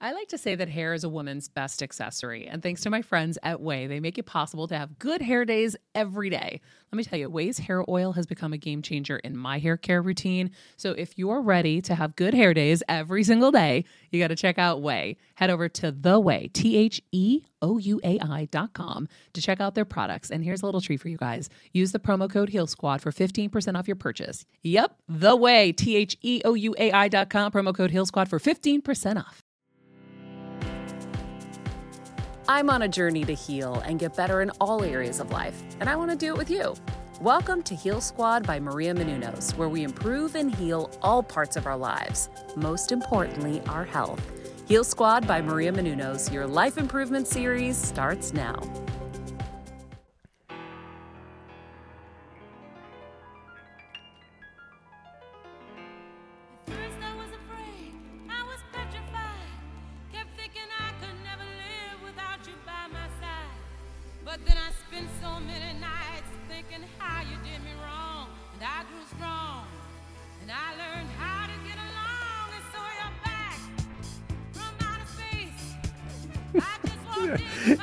I like to say that hair is a woman's best accessory, and thanks to my friends at Way, they make it possible to have good hair days every day. Let me tell you, Way's hair oil has become a game changer in my hair care routine, so if you're ready to have good hair days every single day, you got to check out Way. Head over to THEOUAI, THEOUAI.com to check out their products, and here's a little treat for you guys. Use the promo code Heal Squad for 15% off your purchase. Yep, THEOUAI, THEOUAI.com, promo code Heal Squad for 15% off. I'm on a journey to heal and get better in all areas of life, and I want to do it with you. Welcome to Heal Squad by Maria Menounos, where we improve and heal all parts of our lives, most importantly, our health. Heal Squad by Maria Menounos, your life improvement series starts now.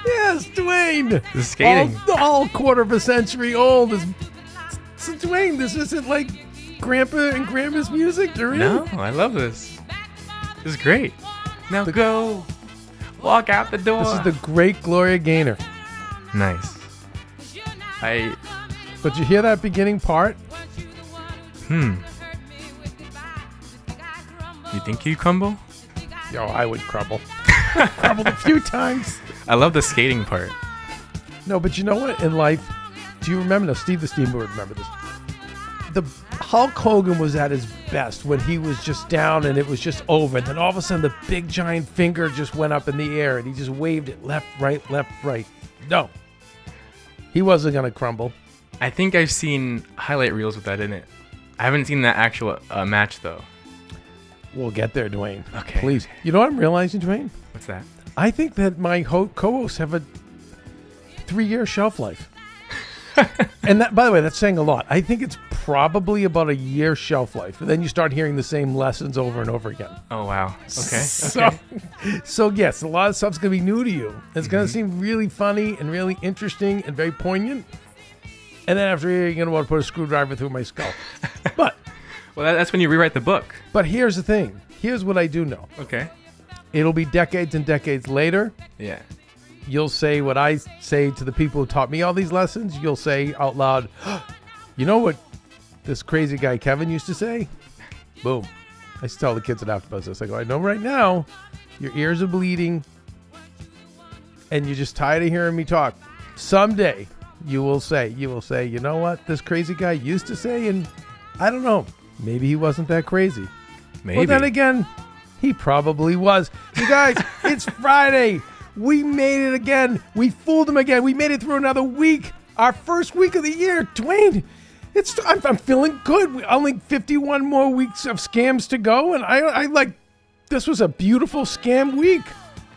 Yes, Dwayne. The skating. All quarter of a century old. So Dwayne, this isn't like Grandpa and Grandma's music, dude. No, I love this. This is great. Now go. Walk out the door. This is the great Gloria Gaynor. Nice. But you hear that beginning part? You think you crumble? Yo, I would crumble. Crumbled a few times. I love the skating part. No, but you know what? In life, do you remember this? Steve the Steamer would remember this. The Hulk Hogan was at his best when he was just down and it was just over. And then all of a sudden, the big giant finger just went up in the air and he just waved it left, right, left, right. No. He wasn't going to crumble. I think I've seen highlight reels with that in it. I haven't seen that actual match, though. We'll get there, Dwayne. Okay. Please. You know what I'm realizing, Dwayne? What's that? I think that my co-hosts have a 3-year shelf life. And that, by the way, that's saying a lot. I think it's probably about a year shelf life. And then you start hearing the same lessons over and over again. Oh, wow. Okay. So yes, a lot of stuff's going to be new to you. It's going to seem really funny and really interesting and very poignant. And then after a year, you're going to want to put a screwdriver through my skull. But... well, that's when you rewrite the book. But here's the thing. Here's what I do know. Okay. It'll be decades and decades later. Yeah. You'll say what I say to the people who taught me all these lessons. You'll say out loud, you know what this crazy guy Kevin used to say? Boom. I used to tell the kids at AfterBuzz this. I go, I know right now your ears are bleeding and you're just tired of hearing me talk. Someday you will say, you know what this crazy guy used to say, and I don't know. Maybe he wasn't that crazy. Maybe. Well, then again, he probably was. You guys, it's Friday. We made it again. We fooled him again. We made it through another week. Our first week of the year. Dwayne, I'm feeling good. We only 51 more weeks of scams to go. And this was a beautiful scam week.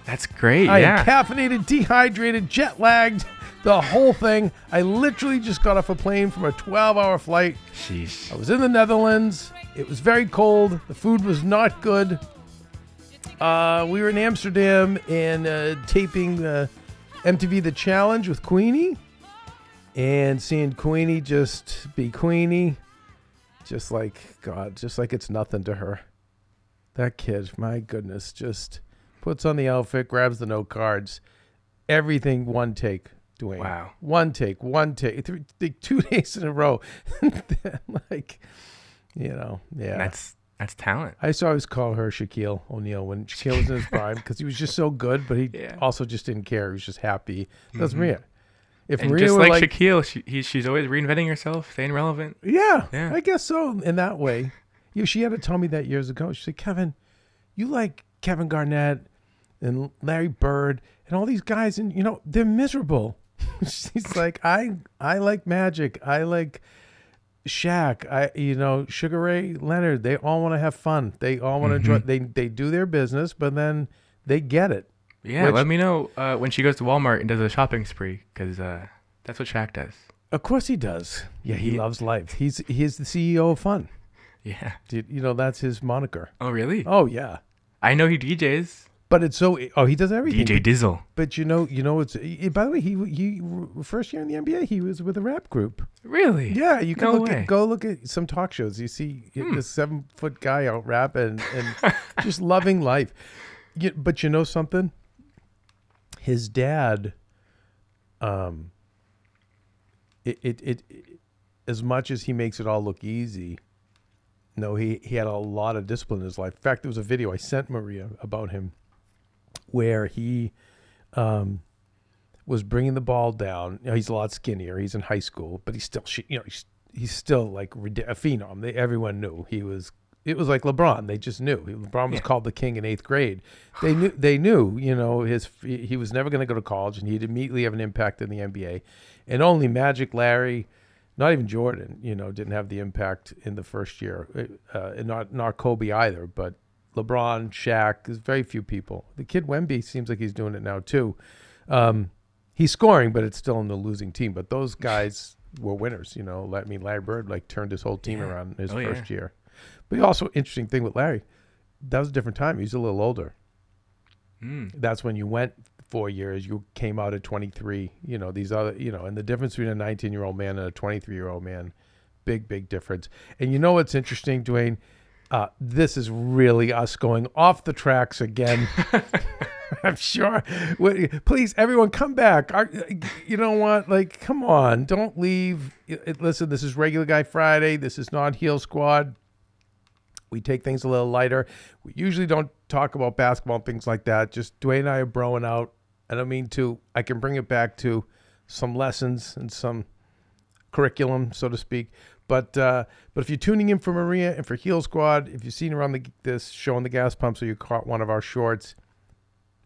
That's great. I am caffeinated, dehydrated, jet lagged. The whole thing. I literally just got off a plane from a 12-hour flight. Sheesh. I was in the Netherlands. It was very cold. The food was not good. We were in Amsterdam and taping MTV The Challenge with Queenie, and seeing Queenie just be Queenie, just like, God, just like it's nothing to her. That kid, my goodness, just puts on the outfit, grabs the note cards, everything one take, Dwayne. Wow. One take, 2 days in a row. Like, you know, yeah. That's talent. I used to always call her Shaquille O'Neal when Shaquille was in his prime, because he was just so good, but he also just didn't care. He was just happy. That's Maria. If and Maria just like Shaquille, she's always reinventing herself, staying relevant. Yeah, I guess so in that way. She had to tell me that years ago. She said, Kevin, you like Kevin Garnett and Larry Bird and all these guys, and, you know, they're miserable. She's like, I like Magic. I like Shaq. Sugar Ray Leonard. They all want to have fun. They all want to enjoy. They do their business, but then they get it. Yeah, let me know when she goes to Walmart and does a shopping spree, because that's what Shaq does. Of course he does. Yeah, he loves life. He's the CEO of fun. Yeah. You know, that's his moniker. Oh, really? Oh, yeah. I know he DJs. But it's so... Oh, he does everything. DJ Diesel. But you know, it's... By the way, he first year in the NBA, he was with a rap group. Really? Yeah. You can go look at some talk shows. You see this 7-foot guy out rap and just loving life. But you know something? His dad, as much as he makes it all look easy... No, he had a lot of discipline in his life. In fact, there was a video I sent Maria about him where he was bringing the ball down. You know, he's a lot skinnier. He's in high school, but he's still, he's still like a phenom. Everyone knew he was. It was like LeBron. They just knew. LeBron was called the king in 8th grade. They knew. You know, he was never going to go to college, and he'd immediately have an impact in the NBA. And only Magic, Larry. Not even Jordan, you know, didn't have the impact in the first year. And not Kobe either, but LeBron, Shaq, there's very few people. The kid Wemby seems like he's doing it now too. He's scoring, but it's still on the losing team. But those guys were winners, you know. I mean, Larry Bird like turned his whole team around his first year. But also, interesting thing with Larry, that was a different time. He was a little older. That's when you went 4 years, you came out at 23, you know, these other, you know, and the difference between a 19-year-old man and a 23-year-old man, big difference. And you know what's interesting, Dwayne? This is really us going off the tracks again. I'm sure. Please, everyone, come back. You know what? Like, come on. Don't leave. Listen, this is Regular Guy Friday. This is not Heal Squad. We take things a little lighter. We usually don't talk about basketball and things like that. Just Dwayne and I are broing out. I don't mean to. I can bring it back to some lessons and some curriculum, so to speak. But if you're tuning in for Maria and for Heal Squad, if you've seen around this show on the gas pump, so you caught one of our shorts,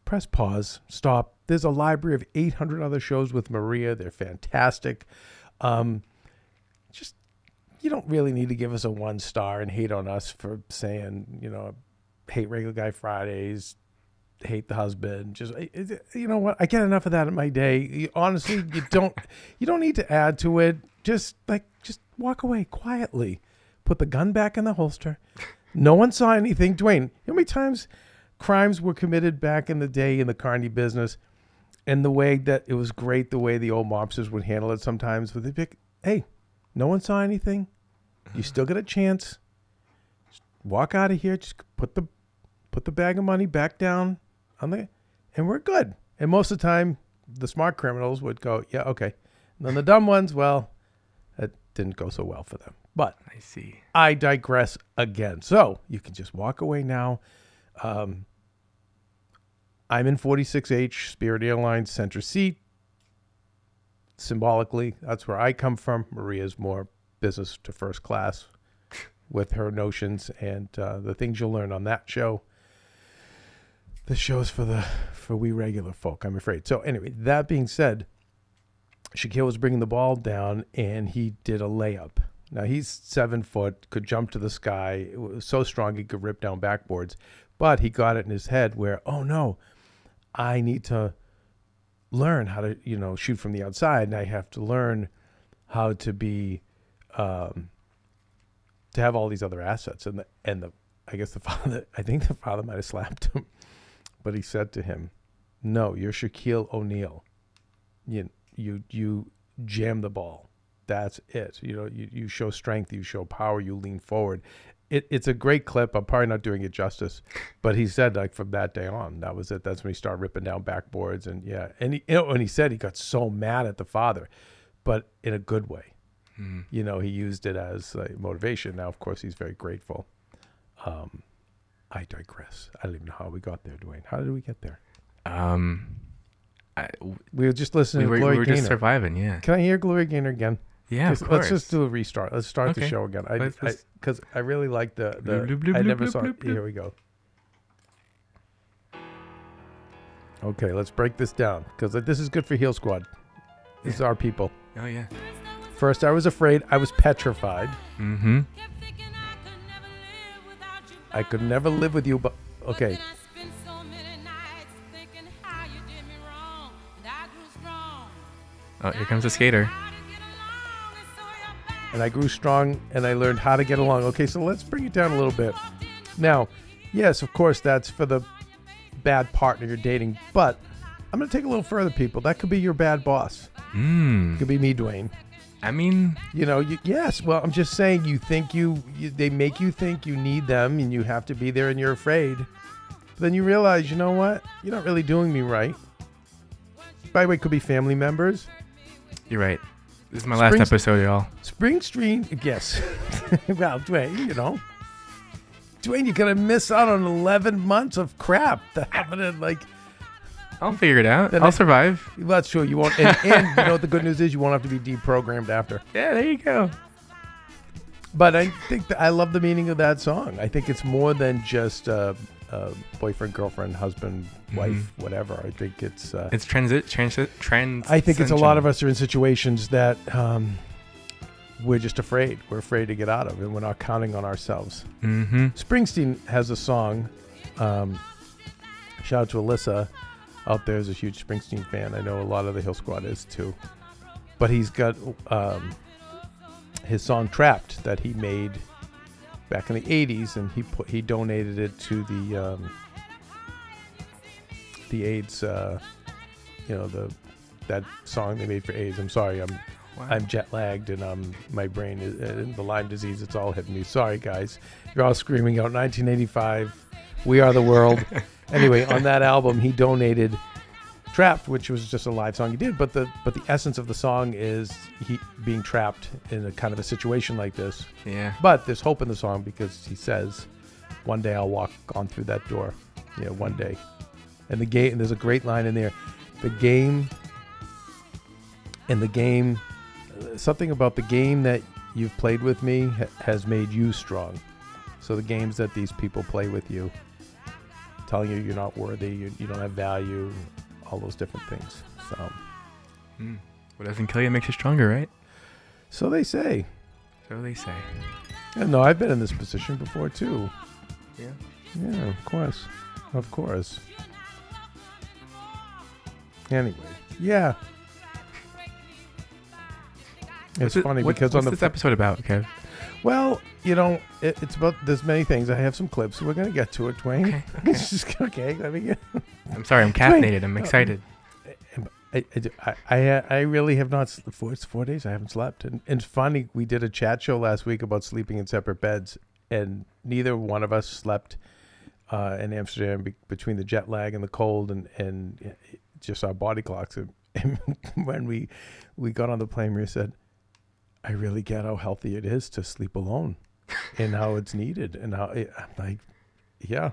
press pause, stop. There's a library of 800 other shows with Maria. They're fantastic. You don't really need to give us a 1 star and hate on us for saying, you know, hate Regular Guy Fridays, hate the husband. Just, you know what? I get enough of that in my day. Honestly, you don't need to add to it. Just walk away quietly. Put the gun back in the holster. No one saw anything. Dwayne, how many times crimes were committed back in the day in the carny business, and the way that it was great, the way the old mobsters would handle it sometimes with the pick, hey, no one saw anything. You still get a chance. Just walk out of here. Just put the bag of money back down on the, and we're good. And most of the time, the smart criminals would go, yeah, okay. And then the dumb ones, well, that didn't go so well for them. But I see. I digress again. So you can just walk away now. I'm in 46H Spirit Airlines Center Seat. Symbolically, that's where I come from. Maria's more business to first class with her notions and the things you'll learn on that show. The show's for we regular folk, I'm afraid. So anyway, that being said, Shaquille was bringing the ball down and he did a layup. Now he's 7 foot, could jump to the sky. It was so strong he could rip down backboards, but he got it in his head where, oh no, I need to learn how to, you know, shoot from the outside, and I have to learn how to be to have all these other assets. And the I guess the father might have slapped him But he said to him, no, you're Shaquille O'Neal. You jam the ball. That's it. You know, you show strength, you show power, you lean forward. It's a great clip. I'm probably not doing it justice, but he said, like, from that day on, that was it. That's when he started ripping down backboards. And yeah, and he, you know, and he said he got so mad at the father, but in a good way. Mm. You know, he used it as motivation. Now, of course, he's very grateful. I digress. I don't even know how we got there, Dwayne. How did we get there? We were just listening to Gloria Gaynor. We were just surviving, yeah. Can I hear Gloria Gaynor again? Yeah, of course. Let's just do a restart. Let's start the show again. Because I really like the I never saw it. Here we go. Okay, let's break this down. Because this is good for Heal Squad. This is our people. Oh, yeah. First, I was afraid. I was petrified. Mm-hmm. I could never live with you, but... Okay. Oh, here comes a skater. And I grew strong, and I learned how to get along. Okay, so let's bring it down a little bit. Now, yes, of course, that's for the bad partner you're dating, but I'm going to take a little further, people. That could be your bad boss. It could be me, Dwayne. I mean... You know, yes. Well, I'm just saying you think they make you think you need them, and you have to be there, and you're afraid. But then you realize, you know what? You're not really doing me right. By the way, it could be family members. You're right. This is my last episode, y'all. Springstream, yes. Well, Dwayne, you know. Dwayne, you're going to miss out on 11 months of crap. I'll figure it out. I'll survive. Well, that's true. You won't. And you know what the good news is? You won't have to be deprogrammed after. Yeah, there you go. But I think I love the meaning of that song. I think it's more than just... boyfriend, girlfriend, husband, wife, whatever. I think it's transit. I think it's a lot of us are in situations that we're just afraid. We're afraid to get out of, and we're not counting on ourselves. Mm-hmm. Springsteen has a song. Shout out to Alyssa out there, is a huge Springsteen fan. I know a lot of the Hill Squad is too. But he's got his song "Trapped" that he made back in the 80s, and he donated it to the AIDS, you know, that song they made for AIDS. I'm sorry, I'm jet lagged, and my brain is the Lyme disease. It's all hitting me. Sorry, guys, you're all screaming out 1985. We are the world. Anyway, on that album, he donated "Trapped," which was just a live song he did. But the essence of the song is he being trapped in a kind of a situation like this. Yeah. But there's hope in the song because he says, "One day I'll walk on through that door." Yeah, one day. And the game. And there's a great line in there. The game. Something about the game that you've played with me has made you strong. So the games that these people play with you, telling you you're not worthy, you don't have value. All those different things. So, what doesn't kill you makes you stronger, right? So they say. Yeah, no, I've been in this position before too. Yeah. Yeah, of course. Anyway, yeah. What's this episode about, Kev? Well, you know, it's about, there's many things. I have some clips. So we're going to get to it, Dwayne. Okay. Okay, let me get... I'm sorry, I'm caffeinated. Dwayne, I'm excited. I really have not... It's 4 days I haven't slept. And finally, we did a chat show last week about sleeping in separate beds, and neither one of us slept in Amsterdam between the jet lag and the cold and just our body clocks. And when we got on the plane, Maria said, I really get how healthy it is to sleep alone and how it's needed. And how I'm like, yeah.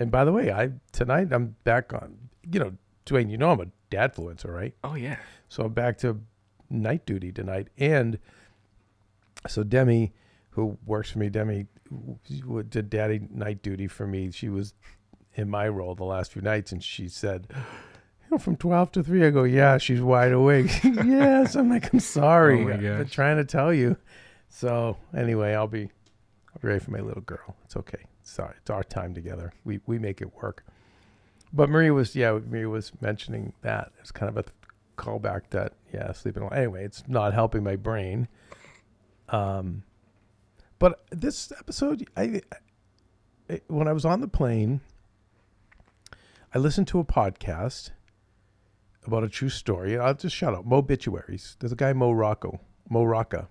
And by the way, tonight I'm back on, you know, Dwayne, you know I'm a dadfluencer, right? Oh, yeah. So I'm back to night duty tonight. And so Demi, who works for me, did daddy night duty for me. She was in my role the last few nights, and she said... from 12 to 3, I go, yeah, she's wide awake. Yes, I'm like, I'm sorry. Oh, I've been trying to tell you. So anyway, I'll be ready for my little girl. It's okay. Sorry, it's our time together. We make it work. But Maria was mentioning that. It's kind of a callback that, yeah, sleeping alone. Anyway, it's not helping my brain. But this episode, when I was on the plane, I listened to a podcast about a true story. I'll just shout out Mobituaries. There's a guy, Mo Rocca,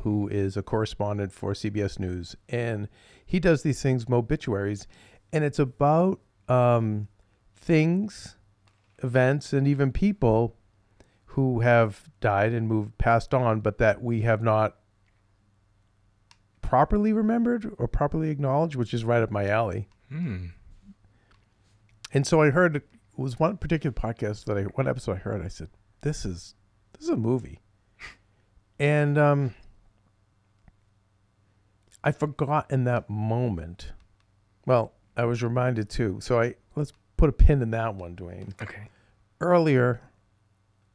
who is a correspondent for CBS News, and he does these things, Mobituaries, and it's about things, events, and even people who have died and moved passed on, but that we have not properly remembered or properly acknowledged, which is right up my alley. And so I heard, it was one particular podcast that one episode I heard, I said, this is a movie. And I forgot in that moment. Well, I was reminded too. So let's put a pin in that one, Dwayne. Okay. Earlier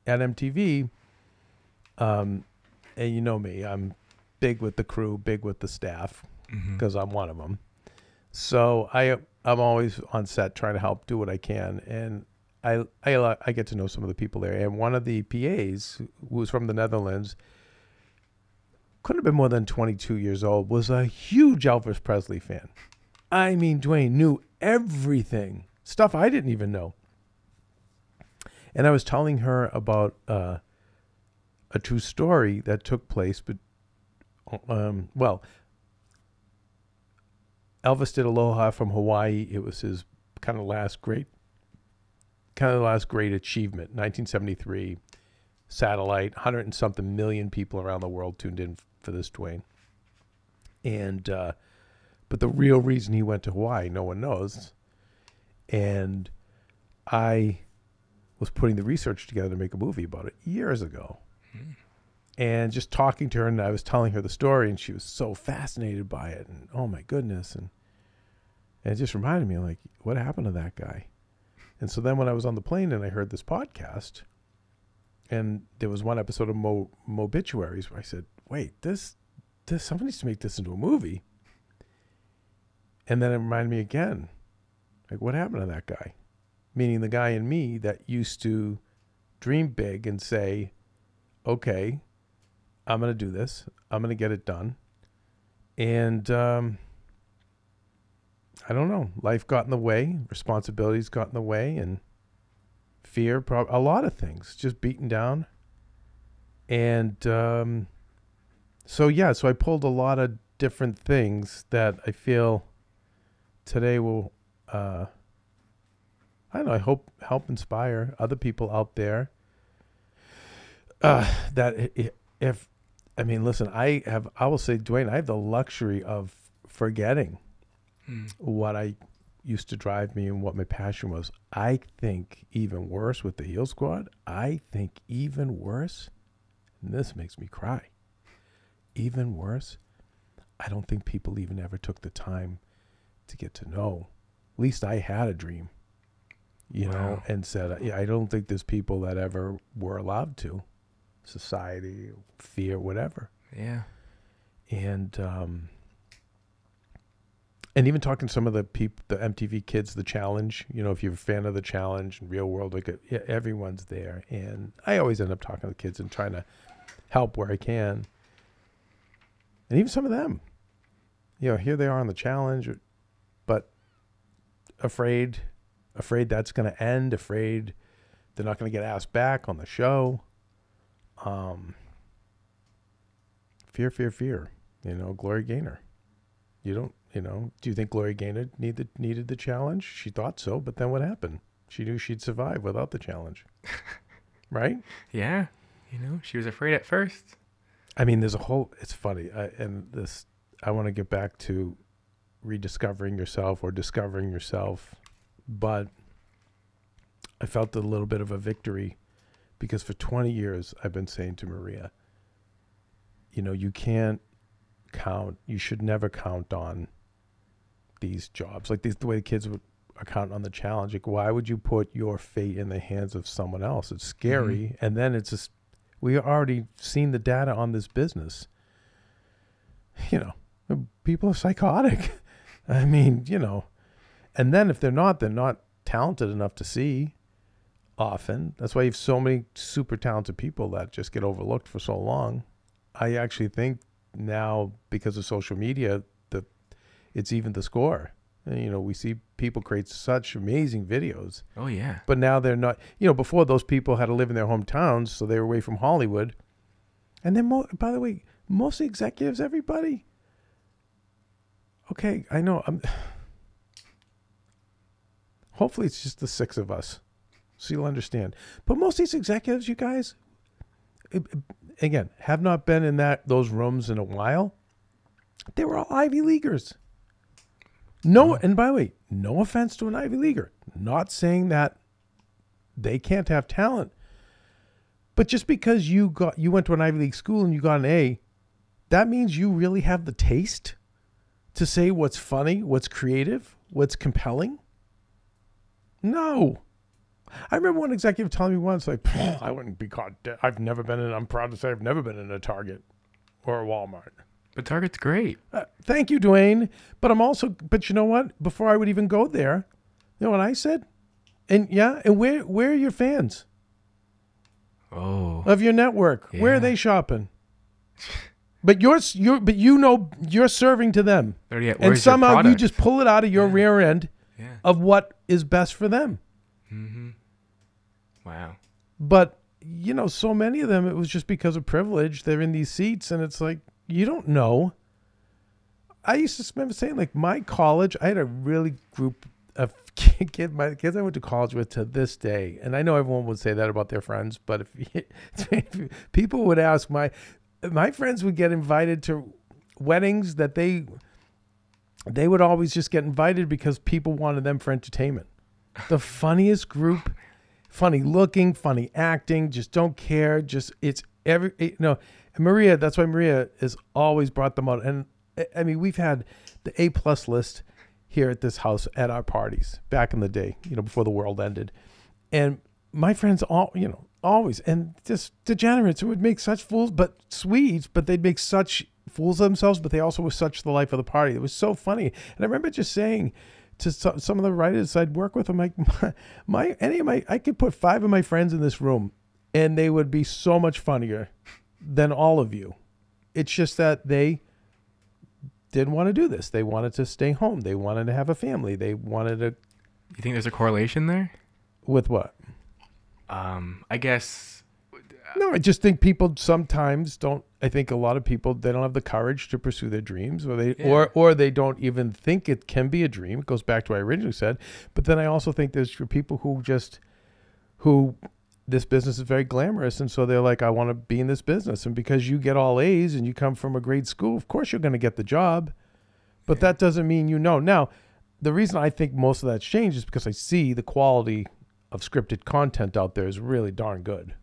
at MTV, and you know me, I'm big with the crew, big with the staff, because I'm one of them. So I'm always on set trying to help do what I can. And I get to know some of the people there. And one of the PAs, who was from the Netherlands, couldn't have been more than 22 years old, was a huge Elvis Presley fan. I mean, Dwayne knew everything, stuff I didn't even know. And I was telling her about a true story that took place. But, Elvis did Aloha from Hawaii. It was his kind of last great achievement, 1973, satellite, 100 and something million people around the world tuned in for this, Dwayne. And, but the real reason he went to Hawaii, no one knows. And I was putting the research together to make a movie about it years ago. And just talking to her, and I was telling her the story, and she was so fascinated by it. And oh my goodness. And it just reminded me, like, what happened to that guy? And so then when I was on the plane and I heard this podcast, and there was one episode of Mobituaries where I said, wait, somebody needs to make this into a movie. And then it reminded me again, like, what happened to that guy? Meaning the guy in me that used to dream big and say, okay, I'm going to do this. I'm going to get it done. And I don't know. Life got in the way. Responsibilities got in the way. And fear, a lot of things. Just beaten down. And so I pulled a lot of different things that I feel today will, I hope help inspire other people out there. I will say, Dwayne, I have the luxury of forgetting what I used to drive me and what my passion was. I think even worse with the Heal Squad. I think even worse, and this makes me cry, even worse, I don't think people even ever took the time to get to know. At least I had a dream, you know, and said, I don't think there's people that ever were allowed to. Society, fear, whatever. Yeah. And and even talking to some of the people, the MTV kids, The Challenge, you know, if you're a fan of The Challenge and Real World, everyone's there. And I always end up talking to the kids and trying to help where I can. And even some of them, you know, here they are on The Challenge, but afraid that's going to end, afraid they're not going to get asked back on the show. Fear, you know, Gloria Gaynor. Do you think Gloria Gaynor needed the challenge? She thought so, but then what happened? She knew she'd survive without the challenge. Right? Yeah. You know, she was afraid at first. I mean, it's funny. I want to get back to rediscovering yourself or discovering yourself, but I felt a little bit of a victory. Because for 20 years, I've been saying to Maria, you know, you should never count on these jobs. Like the way the kids are counting on the challenge. Like, why would you put your fate in the hands of someone else? It's scary. Mm-hmm. And then it's just, we already seen the data on this business. You know, people are psychotic. I mean, you know, and then if they're not talented enough to see. Often. That's why you have so many super talented people that just get overlooked for so long. I actually think now, because of social media, it's even the score. And, you know, we see people create such amazing videos. Oh, yeah. But now they're not, you know, before those people had to live in their hometowns, so they were away from Hollywood. And then, by the way, most executives, everybody. Okay, I know. Hopefully it's just the six of us, so you'll understand. But most of these executives, you guys, again, have not been in those rooms in a while. They were all Ivy Leaguers. No, and by the way, no offense to an Ivy Leaguer. Not saying that they can't have talent. But just because you went to an Ivy League school and you got an A, that means you really have the taste to say what's funny, what's creative, what's compelling. No. I remember one executive telling me once, like, I wouldn't be caught dead. I'm proud to say I've never been in a Target or a Walmart. But Target's great. Thank you, Dwayne. But you know what? Before I would even go there, you know what I said? And yeah, and where are your fans? Oh. Of your network. Yeah. Where are they shopping? But you're serving to them. Yeah, and somehow you just pull it out of your rear end of what is best for them. Mm-hmm. Wow. But, you know, so many of them, it was just because of privilege. They're in these seats, and it's like, you don't know. I used to remember saying, like, my college, I had a really group of kids I went to college with to this day. And I know everyone would say that about their friends, but if people would ask, my friends would get invited to weddings that they would always just get invited because people wanted them for entertainment. The funniest group, funny looking, funny acting, just don't care. Just Maria, that's why Maria has always brought them out. And I mean, we've had the A+ list here at this house at our parties back in the day, you know, before the world ended. And my friends all, you know, always, and just degenerates who would make such fools, but Swedes, but they'd make such fools of themselves, but they also were such the life of the party. It was so funny. And I remember just saying to some of the writers I'd work with, I'm like, I could put 5 of my friends in this room and they would be so much funnier than all of you. It's just that they didn't want to do this. They wanted to stay home. They wanted to have a family. They wanted to. You think there's a correlation there? With what? I guess. No, I just think people sometimes don't. I think a lot of people, they don't have the courage to pursue their dreams, or they don't even think it can be a dream. It goes back to what I originally said. But then I also think there's people who this business is very glamorous, and so they're like, I want to be in this business. And because you get all A's and you come from a great school, of course you're going to get the job. But that doesn't mean you know. Now, the reason I think most of that's changed is because I see the quality of scripted content out there is really darn good.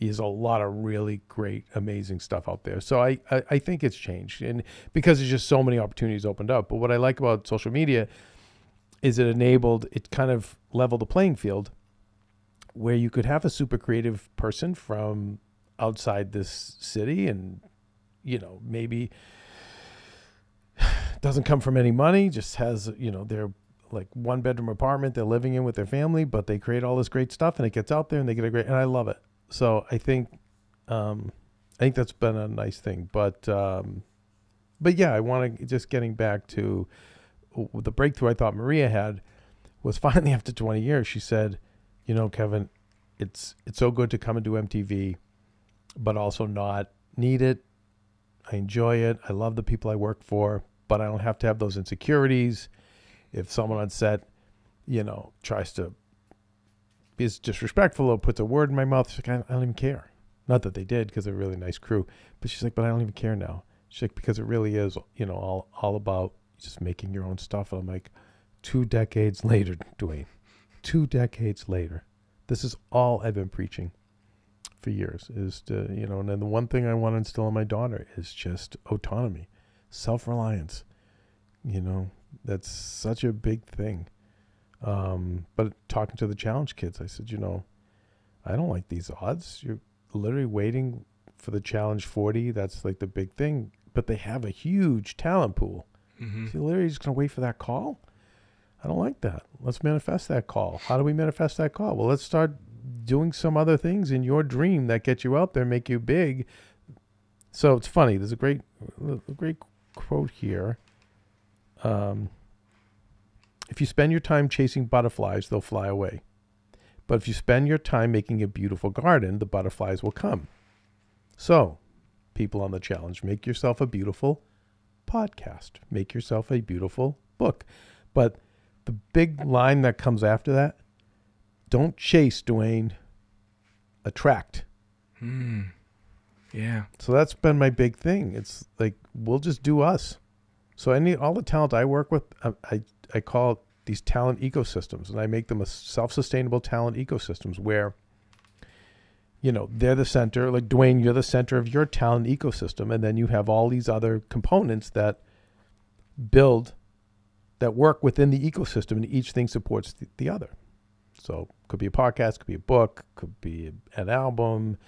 There's a lot of really great, amazing stuff out there. So I think it's changed, and because there's just so many opportunities opened up. But what I like about social media is it kind of leveled the playing field, where you could have a super creative person from outside this city, and, you know, maybe doesn't come from any money, just has, you know, their like 1-bedroom apartment they're living in with their family, but they create all this great stuff and it gets out there and they get and I love it. So I think that's been a nice thing, but yeah, I want to just getting back to the breakthrough I thought Maria had was finally after 20 years, she said, you know, Kevin, it's so good to come and do MTV, but also not need it. I enjoy it. I love the people I work for, but I don't have to have those insecurities. If someone on set, you know, tries to be disrespectful or puts a word in my mouth, she's like, I don't even care. Not that they did, because they're a really nice crew, but she's like, but I don't even care now. She's like, because it really is, you know, all about just making your own stuff. And I'm like, 2 decades later, Dwayne. 2 decades later, this is all I've been preaching for years, is to, you know, and then the one thing I want to instill in my daughter is just autonomy, self-reliance. You know, that's such a big thing. But talking to the challenge kids, I said, you know, I don't like these odds. You're literally waiting for the challenge 40. That's like the big thing, but they have a huge talent pool. Mm-hmm. So you're literally just going to wait for that call. I don't like that. Let's manifest that call. How do we manifest that call? Well, let's start doing some other things in your dream that get you out there, make you big. So it's funny. There's a great quote here. If you spend your time chasing butterflies, they'll fly away. But if you spend your time making a beautiful garden, the butterflies will come. So, people on the challenge, make yourself a beautiful podcast. Make yourself a beautiful book. But the big line that comes after that, don't chase, Dwayne. Attract. Yeah. So that's been my big thing. It's like, we'll just do us. So I need all the talent I work with. I call it these talent ecosystems, and I make them a self-sustainable talent ecosystems where, you know, they're the center. Like Dwayne, you're the center of your talent ecosystem. And then you have all these other components that build, that work within the ecosystem, and each thing supports the other. So could be a podcast, could be a book, could be an album,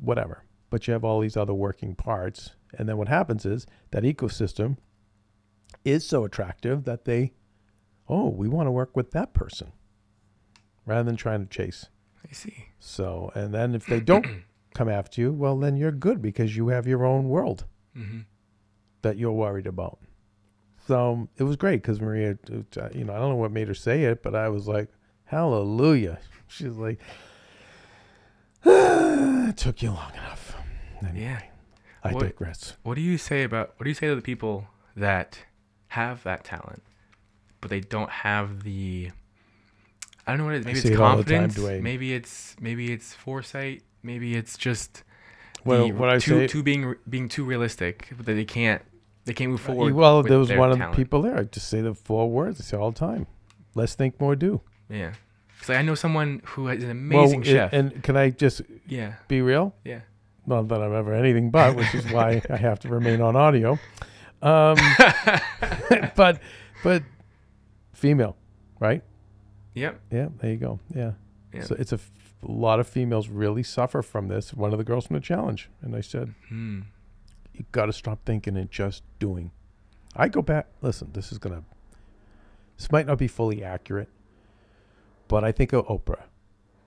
whatever. But you have all these other working parts. And then what happens is that ecosystem is so attractive that they, oh, we want to work with that person rather than trying to chase. I see. So, and then if they don't come after you, well, then you're good because you have your own world that you're worried about. So it was great because Maria, you know, I don't know what made her say it, but I was like, hallelujah. She's like, ah, it took you long enough. Anyway, yeah. I digress. What do you say to the people that have that talent, but they don't have the, I don't know what it is. Maybe it's confidence. Time, maybe it's foresight. Maybe it's just being too realistic that they can't move forward. Well, there was one of the people there. I just say the four words. I say all the time. Less think, more do. Yeah. Because I know someone who is an amazing chef. And can I just be real? Yeah. Not that I'm ever anything but, which is why I have to remain on audio. But female, right? Yep. Yeah. There you go. Yeah. Yep. So it's a lot of females really suffer from this. One of the girls from the challenge. And I said, you got to stop thinking and just doing. I go back. Listen, this might not be fully accurate, but I think of Oprah.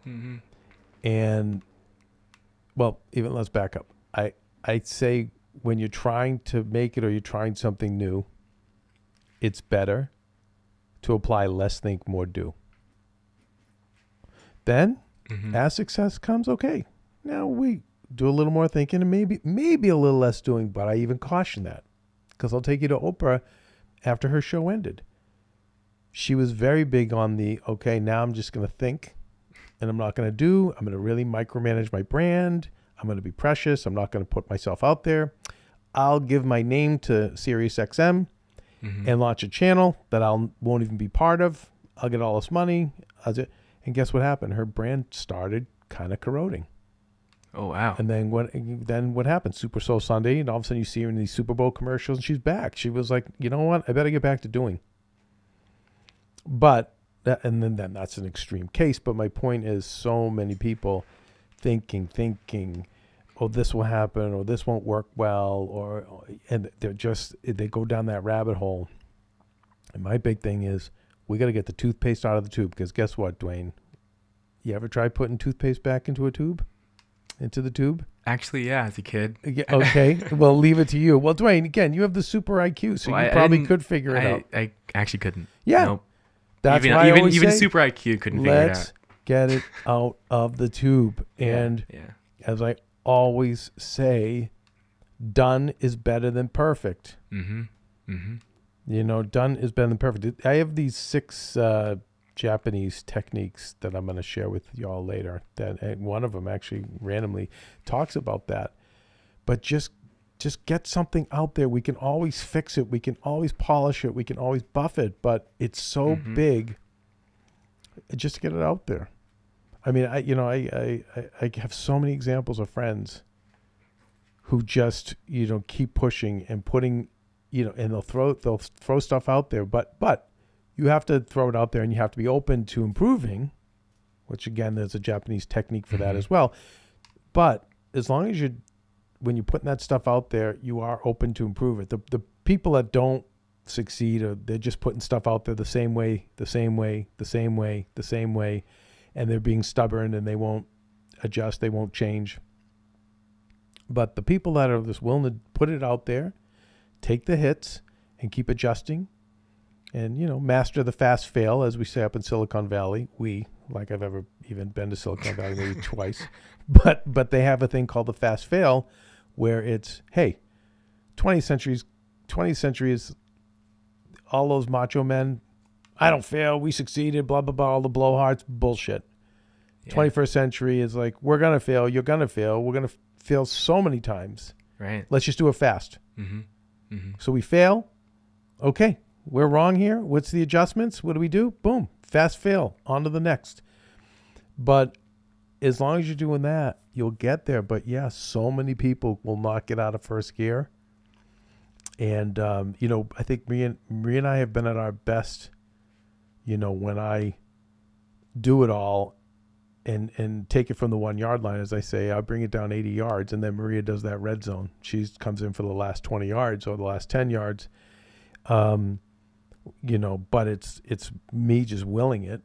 Mm-hmm. And, well, even let's back up. I'd say when you're trying to make it or you're trying something new, it's better to apply less think, more do. Then, as success comes, okay, now we do a little more thinking and maybe a little less doing, but I even caution that because I'll take you to Oprah after her show ended. She was very big on the, okay, now I'm just going to think and I'm not going to do. I'm going to really micromanage my brand. I'm going to be precious. I'm not going to put myself out there. I'll give my name to SiriusXM and launch a channel that I won't even be part of. I'll get all this money. And guess what happened? Her brand started kind of corroding. Oh, wow. And then what happened? Super Soul Sunday, and all of a sudden you see her in these Super Bowl commercials, and she's back. She was like, you know what? I better get back to doing. But, and then that's an extreme case, but my point is so many people thinking, oh, this will happen, or this won't work well, and they go down that rabbit hole. And my big thing is, we got to get the toothpaste out of the tube, because guess what, Dwayne? You ever try putting toothpaste back into a tube? Into the tube? Actually, yeah, as a kid. Yeah, okay, well, leave it to you. Well, Dwayne, again, you have the super IQ, so you probably could figure it out. I actually couldn't. Yeah. Nope. That's why I always say, even super IQ couldn't figure it out. Let's get it out of the tube. And as I always say, done is better than perfect. You know, done is better than perfect. I have these 6... Japanese techniques that I'm going to share with y'all later. And one of them actually randomly talks about that. But just get something out there. We can always fix it. We can always polish it. We can always buff it. But it's so big. Just to get it out there. I mean, I have so many examples of friends who just keep pushing and putting, and they'll throw stuff out there. But you have to throw it out there and you have to be open to improving, which again, there's a Japanese technique for that as well. But as long as when you're putting that stuff out there, you are open to improve it. The people that don't succeed, or they're just putting stuff out there the same way, and they're being stubborn and they won't adjust, they won't change. But the people that are just willing to put it out there, take the hits and keep adjusting, and, you know, master the fast fail, as we say up in Silicon Valley. Like I've ever even been to Silicon Valley maybe twice. But they have a thing called the fast fail where it's, hey, 20th century is all those macho men, I don't fail, we succeeded, blah, blah, blah, all the blowhards, bullshit. Yeah. 21st century is like, we're going to fail, you're going to fail, we're going to fail so many times. Right. Let's just do it fast. Mm-hmm. Mm-hmm. So we fail. Okay, we're wrong here. What's the adjustments? What do we do? Boom, fast fail, on to the next. But as long as you're doing that, you'll get there. But yeah, so many people will not get out of first gear. And, you know, I think Maria and I have been at our best, you know, when I do it all and take it from the 1 yard line, as I say, I bring it down 80 yards. And then Maria does that red zone. She comes in for the last 20 yards or the last 10 yards. You know, but it's me just willing it.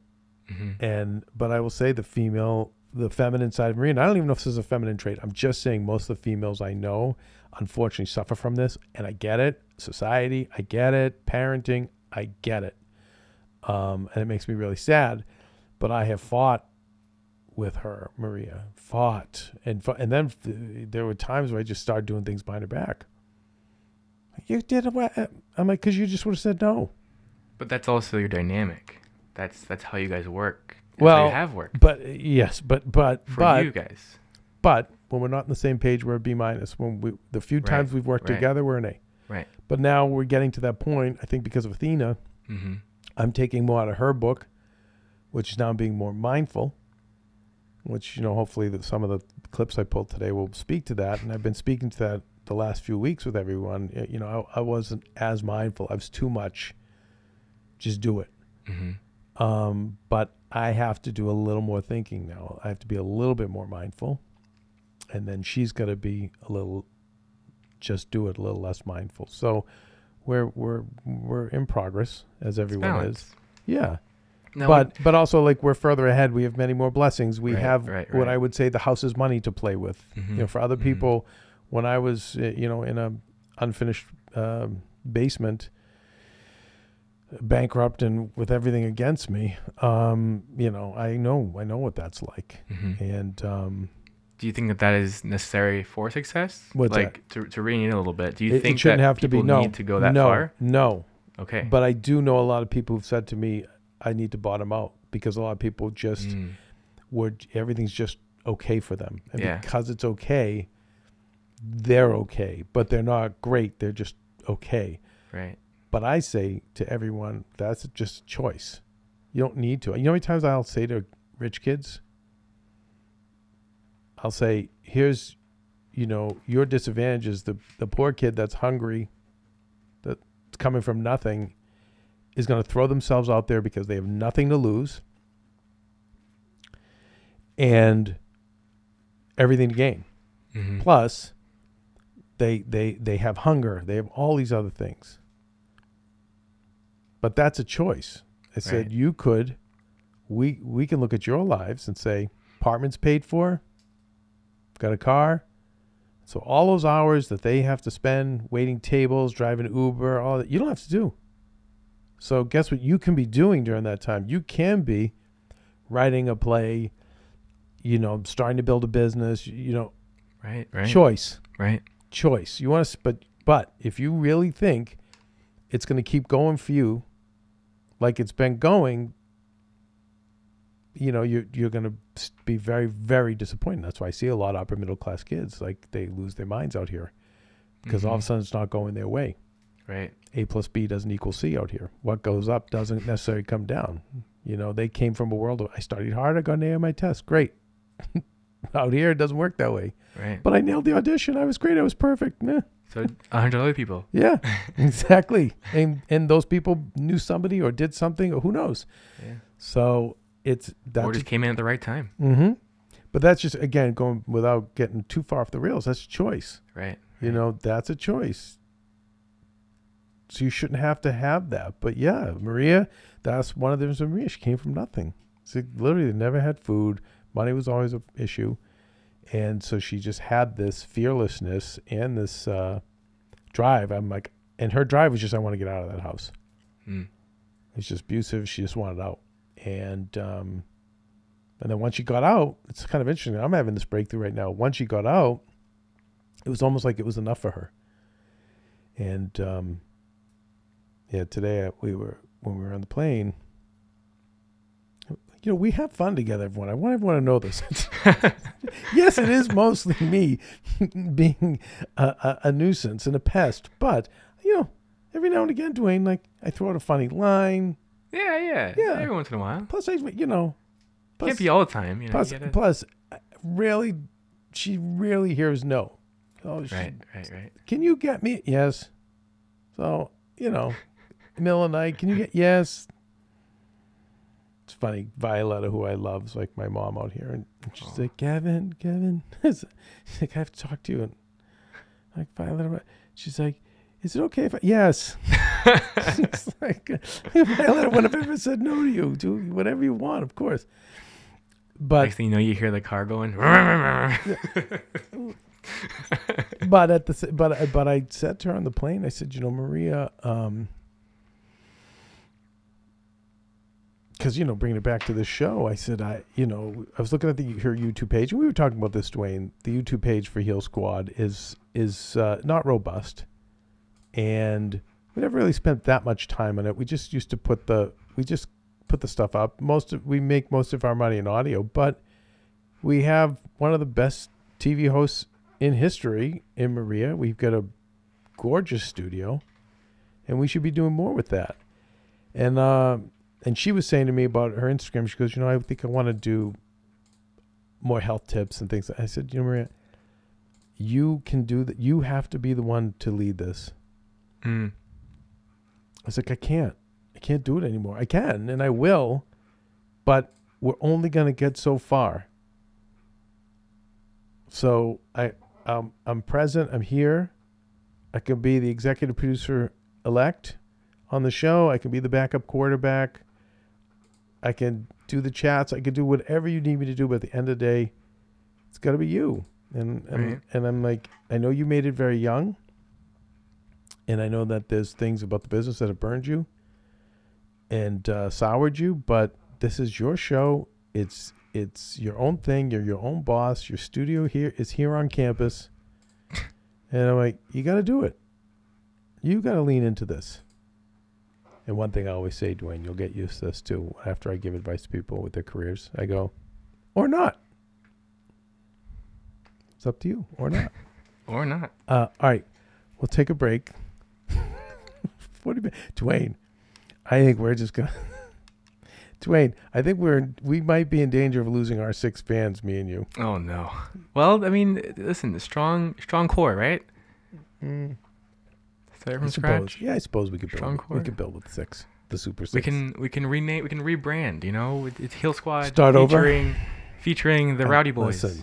Mm-hmm. But I will say the feminine side of Maria, and I don't even know if this is a feminine trait. I'm just saying most of the females I know, unfortunately, suffer from this, and I get it. Society, I get it. Parenting, I get it. And it makes me really sad, but I have fought with her, Maria, and then there were times where I just started doing things behind her back. You did what? I'm like, because you just would have said no. But that's also your dynamic. That's how you guys work. That's how you have worked. But you guys. But when we're not on the same page, we're a B minus. When the few times we've worked together, we're an A. Right. But now we're getting to that point. I think because of Athena, mm-hmm. I'm taking more out of her book, which is now being more mindful. Which, you know, hopefully some of the clips I pulled today will speak to that, and I've been speaking to that the last few weeks with everyone. You know, I wasn't as mindful. I was too much. Just do it. Mm-hmm. But I have to do a little more thinking now. I have to be a little bit more mindful. And then she's got to be a little less mindful. So we're in progress, as everyone is. Yeah. No, but also, like, we're further ahead. We have many more blessings. We have what I would say the house is money to play with. Mm-hmm. You know, for other people, mm-hmm. when I was, you know, in an unfinished basement, bankrupt and with everything against me, you know, I know what that's like. Mm-hmm. And do you think that is necessary for success? What's like that? To rein in a little bit. Do you think it shouldn't have to be? No, need to go that far? No. Okay. But I do know a lot of people who've said to me, I need to bottom out, because a lot of people just everything's just okay for them. And because it's okay, they're okay, but they're not great. They're just okay. Right. But I say to everyone, that's just a choice. You don't need to. You know how many times I'll say to rich kids, I'll say, here's, you know, your disadvantage is the poor kid that's hungry, that's coming from nothing, is going to throw themselves out there because they have nothing to lose and everything to gain. Mm-hmm. Plus, they have hunger. They have all these other things. But that's a choice. I said, you could, we can look at your lives and say, apartment's paid for, got a car. So all those hours that they have to spend waiting tables, driving Uber, all that, you don't have to do. So guess what you can be doing during that time? You can be writing a play, you know, starting to build a business, you know. Right. Choice. Right. Choice. You want to, but if you really think it's going to keep going for you like it's been going, you know, you're going to be very, very disappointed. That's why I see a lot of upper middle class kids, like, they lose their minds out here because all of a sudden it's not going their way. Right. A plus B doesn't equal C out here. What goes up doesn't necessarily come down. You know, they came from a world of, I studied hard, I got an A on my test. Great. Out here, it doesn't work that way. Right. But I nailed the audition. I was great. I was perfect. Nah. So 100 other people. Yeah, exactly. And those people knew somebody or did something, or who knows. Yeah. So or just came in at the right time. Mm-hmm. But that's just, again, going without getting too far off the rails. That's a choice. Right. You know, that's a choice. So you shouldn't have to have that. But yeah, Maria, that's one of the differences with Maria. She came from nothing. She literally never had food. Money was always an issue. And so she just had this fearlessness and this drive. I'm like, and her drive was just, I want to get out of that house. Mm. It's just abusive. She just wanted out. And then once she got out, it's kind of interesting. I'm having this breakthrough right now. Once she got out, it was almost like it was enough for her. And yeah, today when we were on the plane, you know, we have fun together, everyone. I want everyone to know this. Yes, it is mostly me being a nuisance and a pest, but you know, every now and again, Dwayne, like I throw out a funny line. Yeah. Every once in a while. Plus, I can't be all the time. You know, plus, rarely, she rarely hears no. Oh, right. Can you get me? Yes. So, you know, middle of the night, can you get? Yes. It's funny. Violetta, who I love, is like my mom out here. And she's like, Kevin. She's like, I have to talk to you. And I'm like, Violetta, she's like, is it okay if I? Yes. It's like, Violetta, what have I ever said no to you? Do whatever you want, of course. But next thing you know, you hear the car going. But I said to her on the plane, I said, you know, Maria, because, you know, bringing it back to this show, I said, I was looking at her YouTube page, and we were talking about this, Dwayne. The YouTube page for Heal Squad is not robust, and we never really spent that much time on it. We just used to put the stuff up. We make most of our money in audio, but we have one of the best TV hosts in history in Maria. We've got a gorgeous studio, and we should be doing more with that. And she was saying to me about her Instagram, she goes, you know, I think I want to do more health tips and things. I said, you know, Maria, you can do that. You have to be the one to lead this. Mm. I was like, I can't do it anymore. I can, and I will, but we're only going to get so far. So I'm present. I'm here. I could be the executive producer-elect on the show. I can be the backup quarterback. I can do the chats. I can do whatever you need me to do. But at the end of the day, it's got to be you. And I'm like, I know you made it very young. And I know that there's things about the business that have burned you and soured you. But this is your show. It's your own thing. You're your own boss. Your studio here is here on campus. And I'm like, you got to do it. You got to lean into this. And one thing I always say, Dwayne, you'll get used to this too. After I give advice to people with their careers, I go, or not. It's up to you, or not. Or not. All right. We'll take a break. 40 minutes. Dwayne, I think we're just going to. Dwayne, I think we might be in danger of losing our 6 fans, me and you. Oh no! Well, I mean, listen, the strong core, right? Mm. Start from scratch. Yeah, I suppose we could build. Strong core. We could build with 6, the Super 6. We can rename. We can rebrand. You know, it's Heal Squad. Start featuring, over. Featuring the Rowdy Boys. Listen,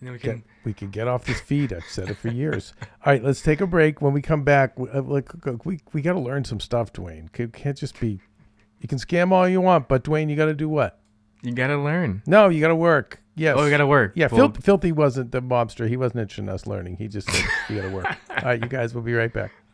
and then we can get off this feed. I've said it for years. All right, let's take a break. When we come back, we got to learn some stuff, Dwayne. Can't just be. You can scam all you want, but Dwayne, you got to do what? You got to learn. No, you got to work. Yes. Oh, you got to work. Yeah, well, Filthy wasn't the mobster. He wasn't interested in us learning. He just said, you got to work. All right, you guys, we'll be right back.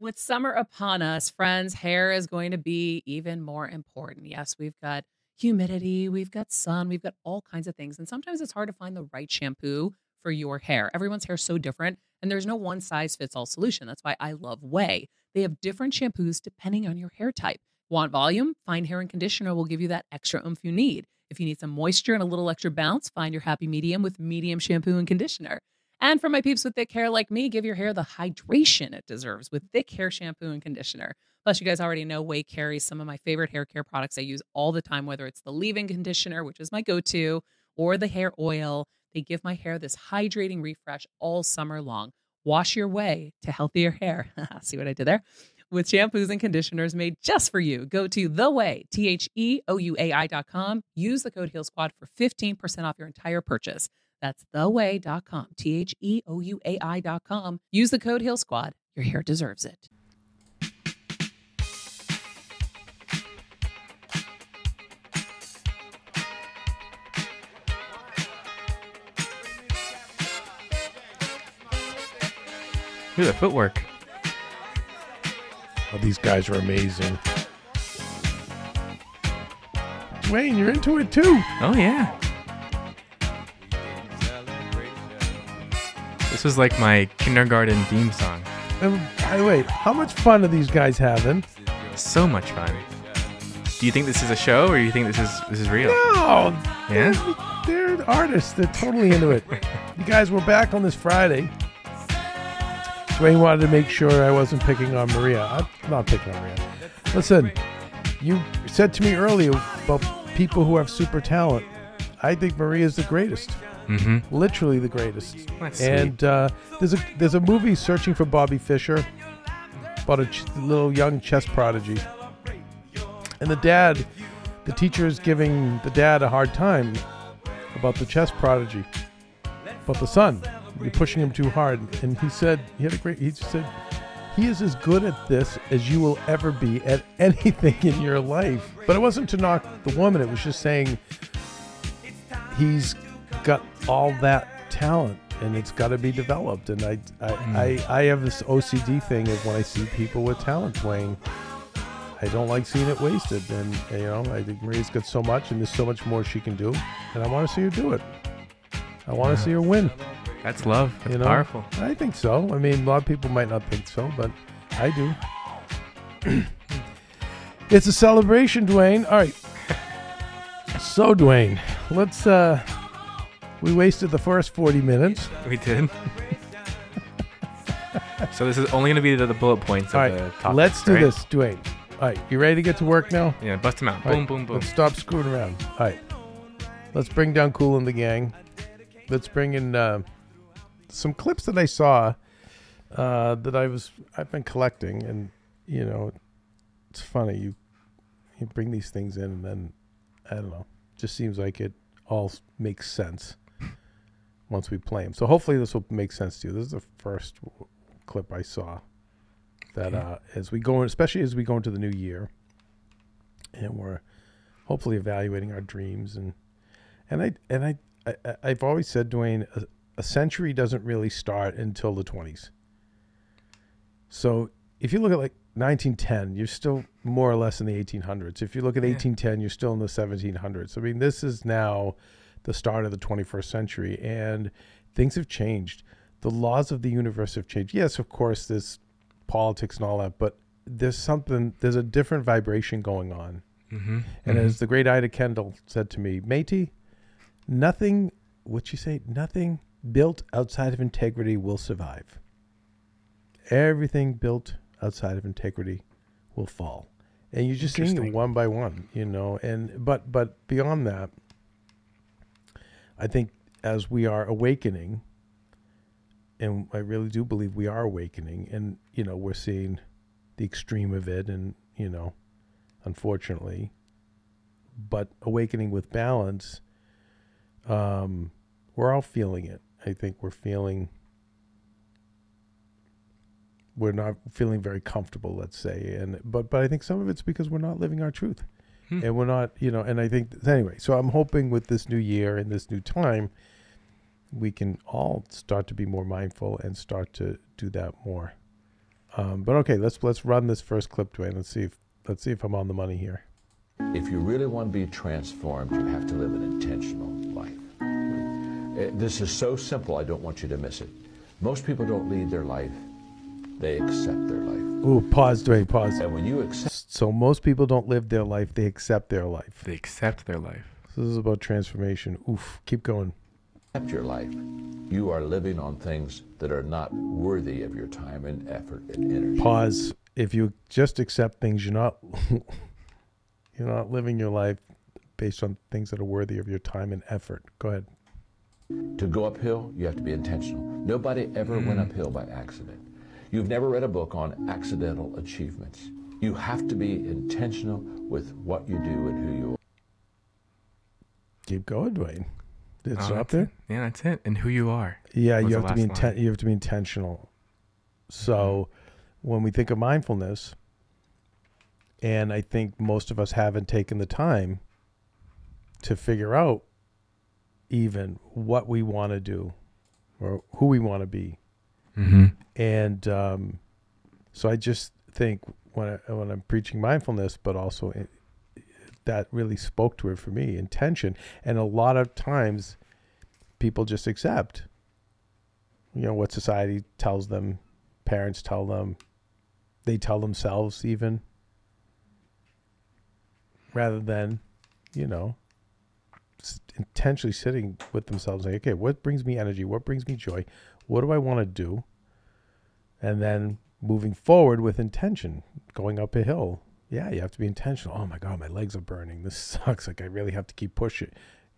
With summer upon us, friends, hair is going to be even more important. Yes, we've got humidity, we've got sun, we've got all kinds of things. And sometimes it's hard to find the right shampoo for your hair. Everyone's hair is so different, and there's no one size fits all solution. That's why I love Way. They have different shampoos depending on your hair type. Want volume? Fine Hair and Conditioner will give you that extra oomph you need. If you need some moisture and a little extra bounce, find your happy medium with Medium Shampoo and Conditioner. And for my peeps with thick hair like me, give your hair the hydration it deserves with Thick Hair Shampoo and Conditioner. Plus, you guys already know Way carries some of my favorite hair care products I use all the time, whether it's the leave-in conditioner, which is my go-to, or the hair oil. They give my hair this hydrating refresh all summer long. Wash your way to healthier hair. See what I did there? With shampoos and conditioners made just for you. Go to TheOuai, THEOUAI.com. Use the code HEALSQUAD for 15% off your entire purchase. That's theouai.com, THEOUAI.com. Use the code Heal Squad. Your hair deserves it. Look at that footwork. Oh, these guys are amazing. Dwayne, you're into it too. Oh, yeah. This was like my kindergarten theme song. And by the way, how much fun are these guys having? So much fun. Do you think this is a show, or do you think this is real? No. Yeah? They're artists. They're totally into it. You guys, we're back on this Friday. Dwayne wanted to make sure I wasn't picking on Maria. I'm not picking on Maria. Listen, you said to me earlier about people who have super talent. I think Maria's the greatest. Mm-hmm. Literally the greatest. That's and there's a movie, Searching for Bobby Fischer, about a little young chess prodigy, and the teacher is giving the dad a hard time about the chess prodigy, about the son. You're pushing him too hard, and he said he is as good at this as you will ever be at anything in your life. But it wasn't to knock the woman. It was just saying he's got all that talent, and it's got to be developed. And I have this OCD thing of when I see people with talent playing, I don't like seeing it wasted. And you know, I think Maria's got so much, and there's so much more she can do, and I want to see her do it. I want to see her win. That's love. That's powerful. I think so. I mean, a lot of people might not think so, but I do. It's a celebration, Dwayne. All right. So, Dwayne, let's we wasted the first 40 minutes. We did. So this is only going to be the bullet points. All right, of the topics, let's do this, Dwayne. All right, you ready to get to work now? Yeah, bust them out. All boom, right, boom, boom. Let's stop screwing around. All right, let's bring down Kool and the gang. Let's bring in some clips that I saw that I've been collecting, and you know, it's funny. You bring these things in, and then I don't know, just seems like it all makes sense once we play them. So hopefully this will make sense to you. This is the first clip I saw that as we go, especially as we go into the new year, and we're hopefully evaluating our dreams. I've always said, Dwayne, a century doesn't really start until the 20s. So if you look at like 1910, you're still more or less in the 1800s. If you look at 1810, you're still in the 1700s. I mean, this is now the start of the 21st century, and things have changed. The laws of the universe have changed. Yes, of course, there's politics and all that, but there's a different vibration going on. Mm-hmm. And as the great Ida Kendall said to me, Métis, Nothing, what you say, nothing built outside of integrity will survive. Everything built outside of integrity will fall. And you're just seeing it one by one, you know. And but beyond that, I think as we are awakening, and I really do believe we are awakening, and, you know, we're seeing the extreme of it, and, you know, unfortunately, but awakening with balance, we're all feeling it. I think we're not feeling very comfortable, let's say. And but I think some of it's because we're not living our truth. And we're not, you know, and I think, anyway, so I'm hoping with this new year and this new time, we can all start to be more mindful and start to do that more. But okay, let's run this first clip, Dwayne. Let's see if I'm on the money here. If you really want to be transformed, you have to live an intentional life. This is so simple, I don't want you to miss it. Most people don't lead their life, they accept their life. Ooh, pause, Dwayne, pause. And when you accept... So most people don't live their life, they accept their life. They accept their life. So this is about transformation. Oof, keep going. Accept your life. You are living on things that are not worthy of your time and effort and energy. Pause. If you just accept things, you're not living your life based on things that are worthy of your time and effort. Go ahead. To go uphill, you have to be intentional. Nobody ever went uphill by accident. You've never read a book on accidental achievements. You have to be intentional with what you do and who you are. Keep going, Dwayne. It's up there. Yeah, that's it. And who you are. Yeah, you have to be intentional. So when we think of mindfulness, and I think most of us haven't taken the time to figure out even what we want to do or who we want to be. Mm-hmm. And so I just think when I'm preaching mindfulness, but also that really spoke to it for me, intention. And a lot of times people just accept, you know, what society tells them, parents tell them, they tell themselves even, rather than, you know, intentionally sitting with themselves and saying, okay, what brings me energy? What brings me joy? What do I want to do? And then moving forward with intention, going up a hill. Yeah, you have to be intentional. Oh my God, my legs are burning. This sucks. Like, I really have to keep pushing,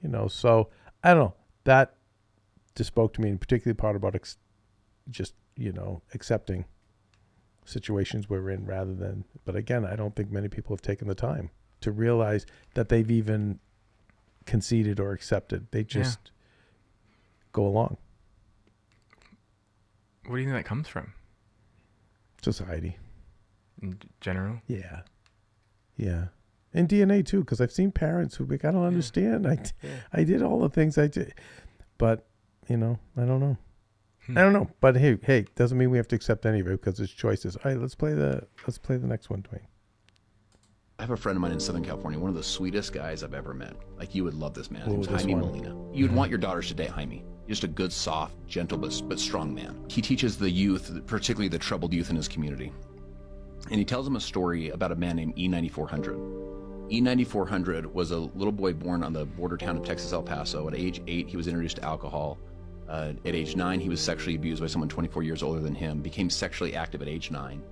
you know? So I don't know. That just spoke to me, and particularly part about just, you know, accepting situations we're in rather than, but again, I don't think many people have taken the time to realize that they've even conceded or accepted. They just go along. What do you think that comes from? Society. In general? Yeah. Yeah. And DNA too, because I've seen parents who like, I don't understand. I did all the things I did. But, you know, I don't know. I don't know. But hey, doesn't mean we have to accept any of it because it's choices. All right, let's play the next one, Dwayne. I have a friend of mine in Southern California, one of the sweetest guys I've ever met. Like, you would love this man. His name's Jaime Molina. You'd want your daughters to date Jaime. Just a good, soft, gentle, but strong man. He teaches the youth, particularly the troubled youth in his community. And he tells them a story about a man named E9400. E9400 was a little boy born on the border town of Texas, El Paso. At age 8, he was introduced to alcohol. At age 9, he was sexually abused by someone 24 years older than him. Became sexually active at age 9.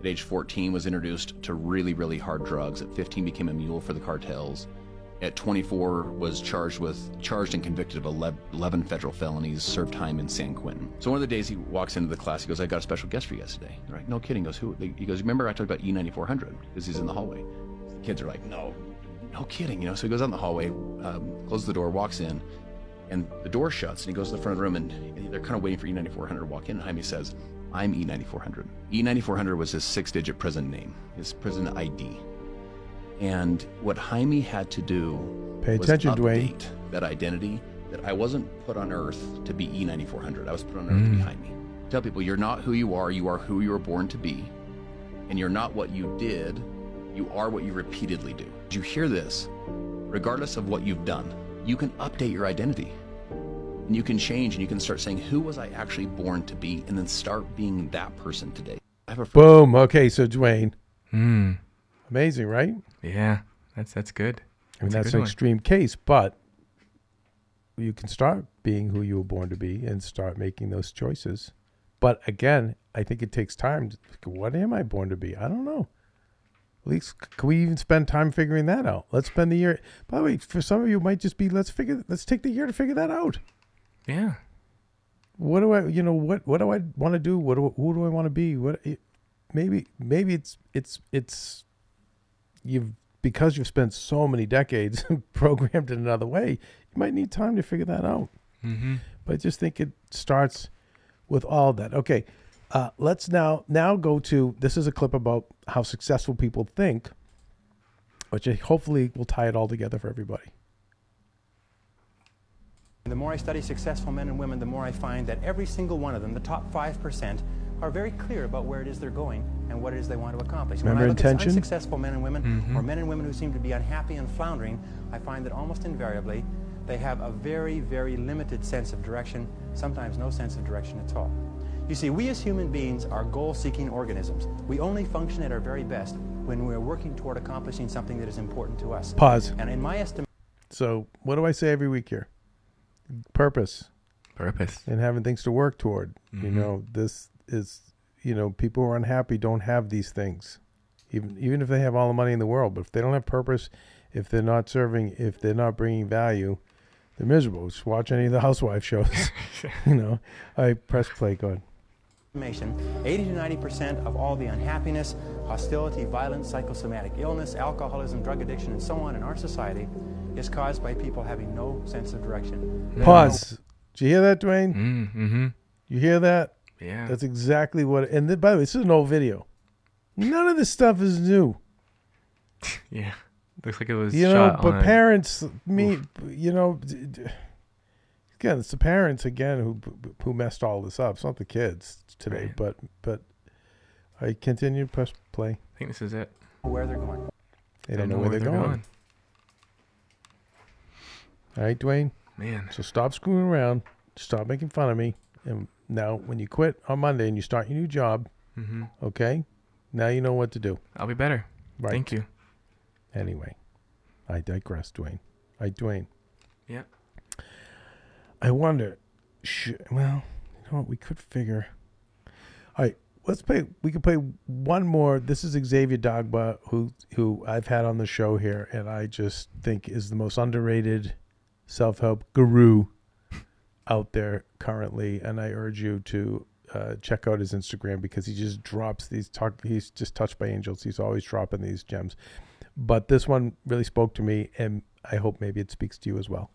At age 14, was introduced to really, really hard drugs. At 15, became a mule for the cartels. At 24, was charged and convicted of 11 federal felonies, served time in San Quentin. So one of the days he walks into the class, he goes, I got a special guest for you guys today. They're like, no kidding. He goes, who? He goes, remember I talked about E9400? Because he's in the hallway. The kids are like, no kidding. You know. So he goes out in the hallway, closes the door, walks in, and the door shuts, and he goes to the front of the room, and they're kind of waiting for E9400 to walk in, and Jaime says, I'm E9400. E9400 was his 6-digit prison name, his prison ID. And what Jaime had to do was update that identity, that I wasn't put on earth to be E9400. I was put on earth to be Jaime. Tell people, you're not who you are who you were born to be, and you're not what you did, you are what you repeatedly do. Did you hear this? Regardless of what you've done, you can update your identity. And you can change, and you can start saying, who was I actually born to be? And then start being that person today. I have a friend. Boom. Okay, so Dwayne. Amazing, right? Yeah, that's good. I mean, that's an extreme case, but you can start being who you were born to be and start making those choices. But again, I think it takes time. What am I born to be? I don't know. At least, can we even spend time figuring that out? Let's spend the year. By the way, for some of you, it might just be let's take the year to figure that out. Yeah. What do I? You know what do I want to do? Who do I want to be? What? Maybe it's you've because you've spent so many decades programmed in another way. You might need time to figure that out. Mm-hmm. But I just think it starts with all that. Okay. Let's now go to, this is a clip about how successful people think, which hopefully will tie it all together for everybody. The more I study successful men and women, the more I find that every single one of them, the top 5%, are very clear about where it is they're going and what it is they want to accomplish. Remember when I look at unsuccessful men and women, mm-hmm. or men and women who seem to be unhappy and floundering, I find that almost invariably they have a very, very limited sense of direction, sometimes no sense of direction at all. You see, we as human beings are goal-seeking organisms. We only function at our very best when we're working toward accomplishing something that is important to us. Pause. And in my estimation... So, what do I say every week here? Purpose. Purpose. And having things to work toward. Mm-hmm. You know, this is... You know, people who are unhappy don't have these things. Even if they have all the money in the world. But if they don't have purpose, if they're not serving, if they're not bringing value, they're miserable. Just watch any of the housewife shows. You know. All right, press play. Go ahead. 80 to 90% of all the unhappiness, hostility, violence, psychosomatic illness, alcoholism, drug addiction, and so on in our society is caused by people having no sense of direction. Pause. Did you hear that, Dwayne? Mm-hmm. You hear that? Yeah. That's exactly what... And by the way, this is an old video. None of this stuff is new. Yeah. Looks like it was shot on... But parents... Again, it's the parents again who messed all this up. It's not the kids today, right. but I continue to press play. I think this is it. Where they're going? They don't know where they're going. All right, Dwayne. Man. So stop screwing around. Stop making fun of me. And now, when you quit on Monday and you start your new job, mm-hmm. okay? Now you know what to do. I'll be better. Right. Thank you. Anyway, I digress, Dwayne. Yeah. I wonder, you know what, we could figure. All right, we could play one more. This is Xavier Dagba, who I've had on the show here, and I just think is the most underrated self-help guru out there currently. And I urge you to check out his Instagram because he just drops these he's just touched by angels. He's always dropping these gems. But this one really spoke to me, and I hope maybe it speaks to you as well.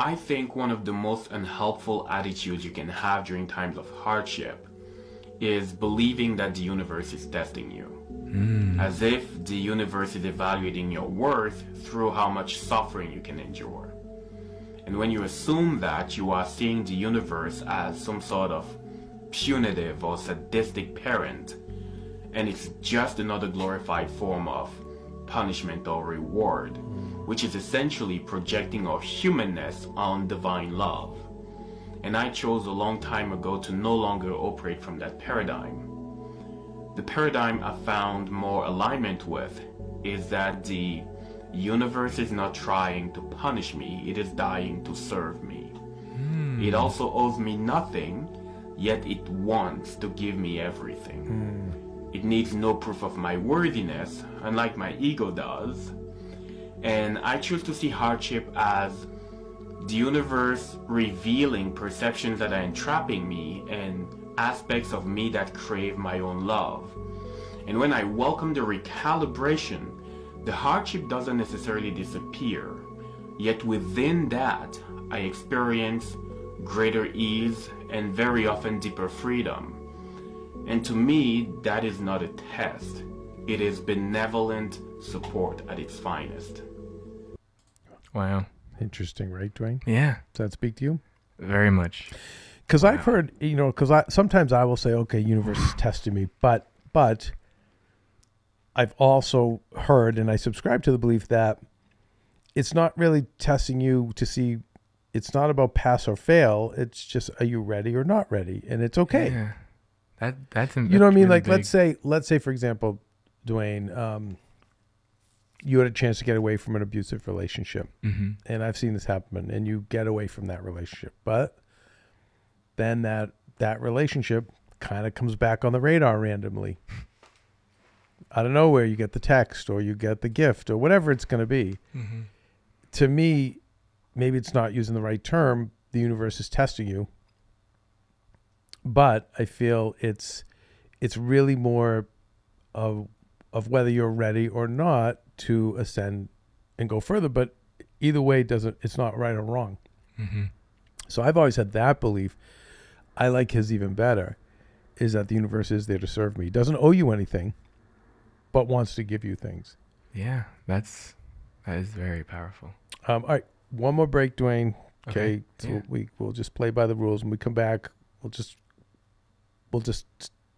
I think one of the most unhelpful attitudes you can have during times of hardship is believing that the universe is testing you. Mm. As if the universe is evaluating your worth through how much suffering you can endure. And when you assume that, you are seeing the universe as some sort of punitive or sadistic parent, and it's just another glorified form of punishment or reward, which is essentially projecting our humanness on divine love. And I chose a long time ago to no longer operate from that paradigm. The paradigm I found more alignment with is that the universe is not trying to punish me, it is dying to serve me. Mm. It also owes me nothing, yet it wants to give me everything. Mm. It needs no proof of my worthiness, unlike my ego does. And I choose to see hardship as the universe revealing perceptions that are entrapping me and aspects of me that crave my own love. And when I welcome the recalibration, the hardship doesn't necessarily disappear. Yet within that, I experience greater ease and very often deeper freedom. And to me, that is not a test. It is benevolent support at its finest. Wow. Interesting, right, Dwayne? Yeah. Does that speak to you? Very much. Because I've heard, sometimes I will say, okay, universe is testing me, but I've also heard, and I subscribe to the belief that it's not really testing you to see, it's not about pass or fail, it's just, are you ready or not ready? And it's okay. Yeah. That's you know what I mean? Like, big. Let's say, for example, Dwayne, you had a chance to get away from an abusive relationship. Mm-hmm. And I've seen this happen, and you get away from that relationship. But then that relationship kind of comes back on the radar randomly. Out of nowhere, you get the text or you get the gift or whatever it's going to be. Mm-hmm. To me, maybe it's not using the right term. The universe is testing you. But I feel it's really more of whether you're ready or not to ascend and go further. But either way, it's not right or wrong. Mm-hmm. So I've always had that belief. I like his even better, is that the universe is there to serve me. It doesn't owe you anything, but wants to give you things. Yeah, that is very powerful. All right, one more break, Dwayne. Okay, so yeah. We'll just play by the rules. When we come back, we'll just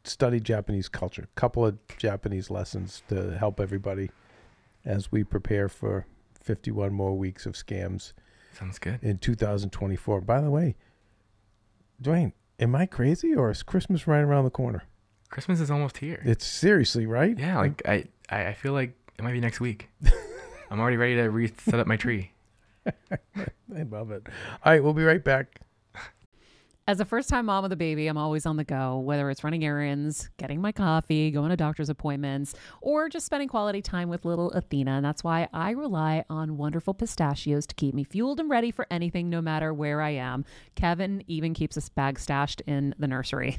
study Japanese culture. A couple of Japanese lessons to help everybody as we prepare for 51 more weeks of scams. Sounds good. In 2024. By the way, Dwayne, am I crazy, or is Christmas right around the corner? Christmas is almost here. It's seriously, right? Yeah, like I feel like it might be next week. I'm already ready to set up my tree. I love it. All right, we'll be right back. As a first-time mom with a baby, I'm always on the go, whether it's running errands, getting my coffee, going to doctor's appointments, or just spending quality time with little Athena. And that's why I rely on Wonderful Pistachios to keep me fueled and ready for anything, no matter where I am. Kevin even keeps a bag stashed in the nursery.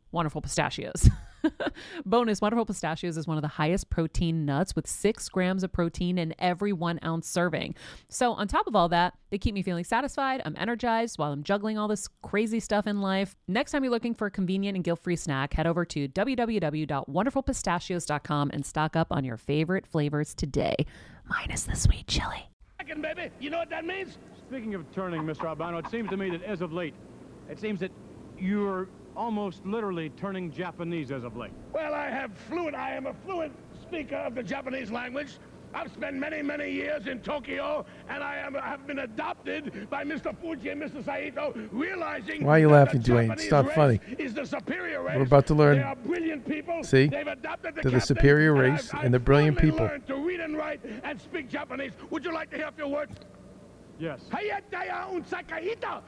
Wonderful Pistachios. Bonus, Wonderful Pistachios is one of the highest protein nuts, with 6 grams of protein in every 1 ounce serving. So on top of all that, they keep me feeling satisfied. I'm energized while I'm juggling all this crazy stuff in life. Next time you're looking for a convenient and guilt-free snack, head over to www.wonderfulpistachios.com and stock up on your favorite flavors today. Minus the sweet chili. Baby, you know what that means? Speaking of turning, Mr. Albano, it seems to me that as of late, it seems that you're almost literally turning Japanese as of late. Well, I am a fluent speaker of the Japanese language. I've spent many, many years in Tokyo, and I have been adopted by Mr. Fuji and Mr. Saito, realizing... Why are you laughing, Dwayne? It's not funny. Is the superior race. We're about to learn. They are brilliant people. See? They've adopted the superior race, and they're brilliant people. I've learned to read and write and speak Japanese. Would you like to hear a few words? Yes. Hayataya un sakaita.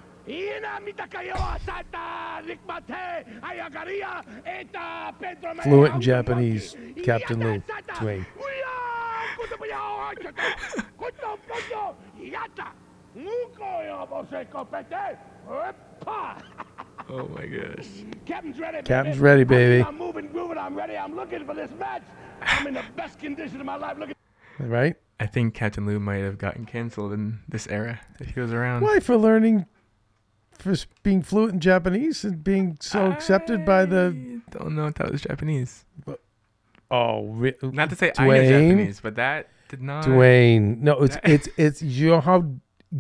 Fluent in Japanese, Captain Lou. Dwayne. Oh my gosh. Captain's ready, baby. I'm moving, grooving. I'm ready. I'm looking for this match. I'm in the best condition of my life. Right? I think Captain Lou might have gotten canceled in this era if he was around. Why? For learning. For being fluent in Japanese and being so accepted by the... I don't know if that was Japanese. But, not to say Dwayne, I know Japanese, but that did not... Dwayne. No, it's you know how... Do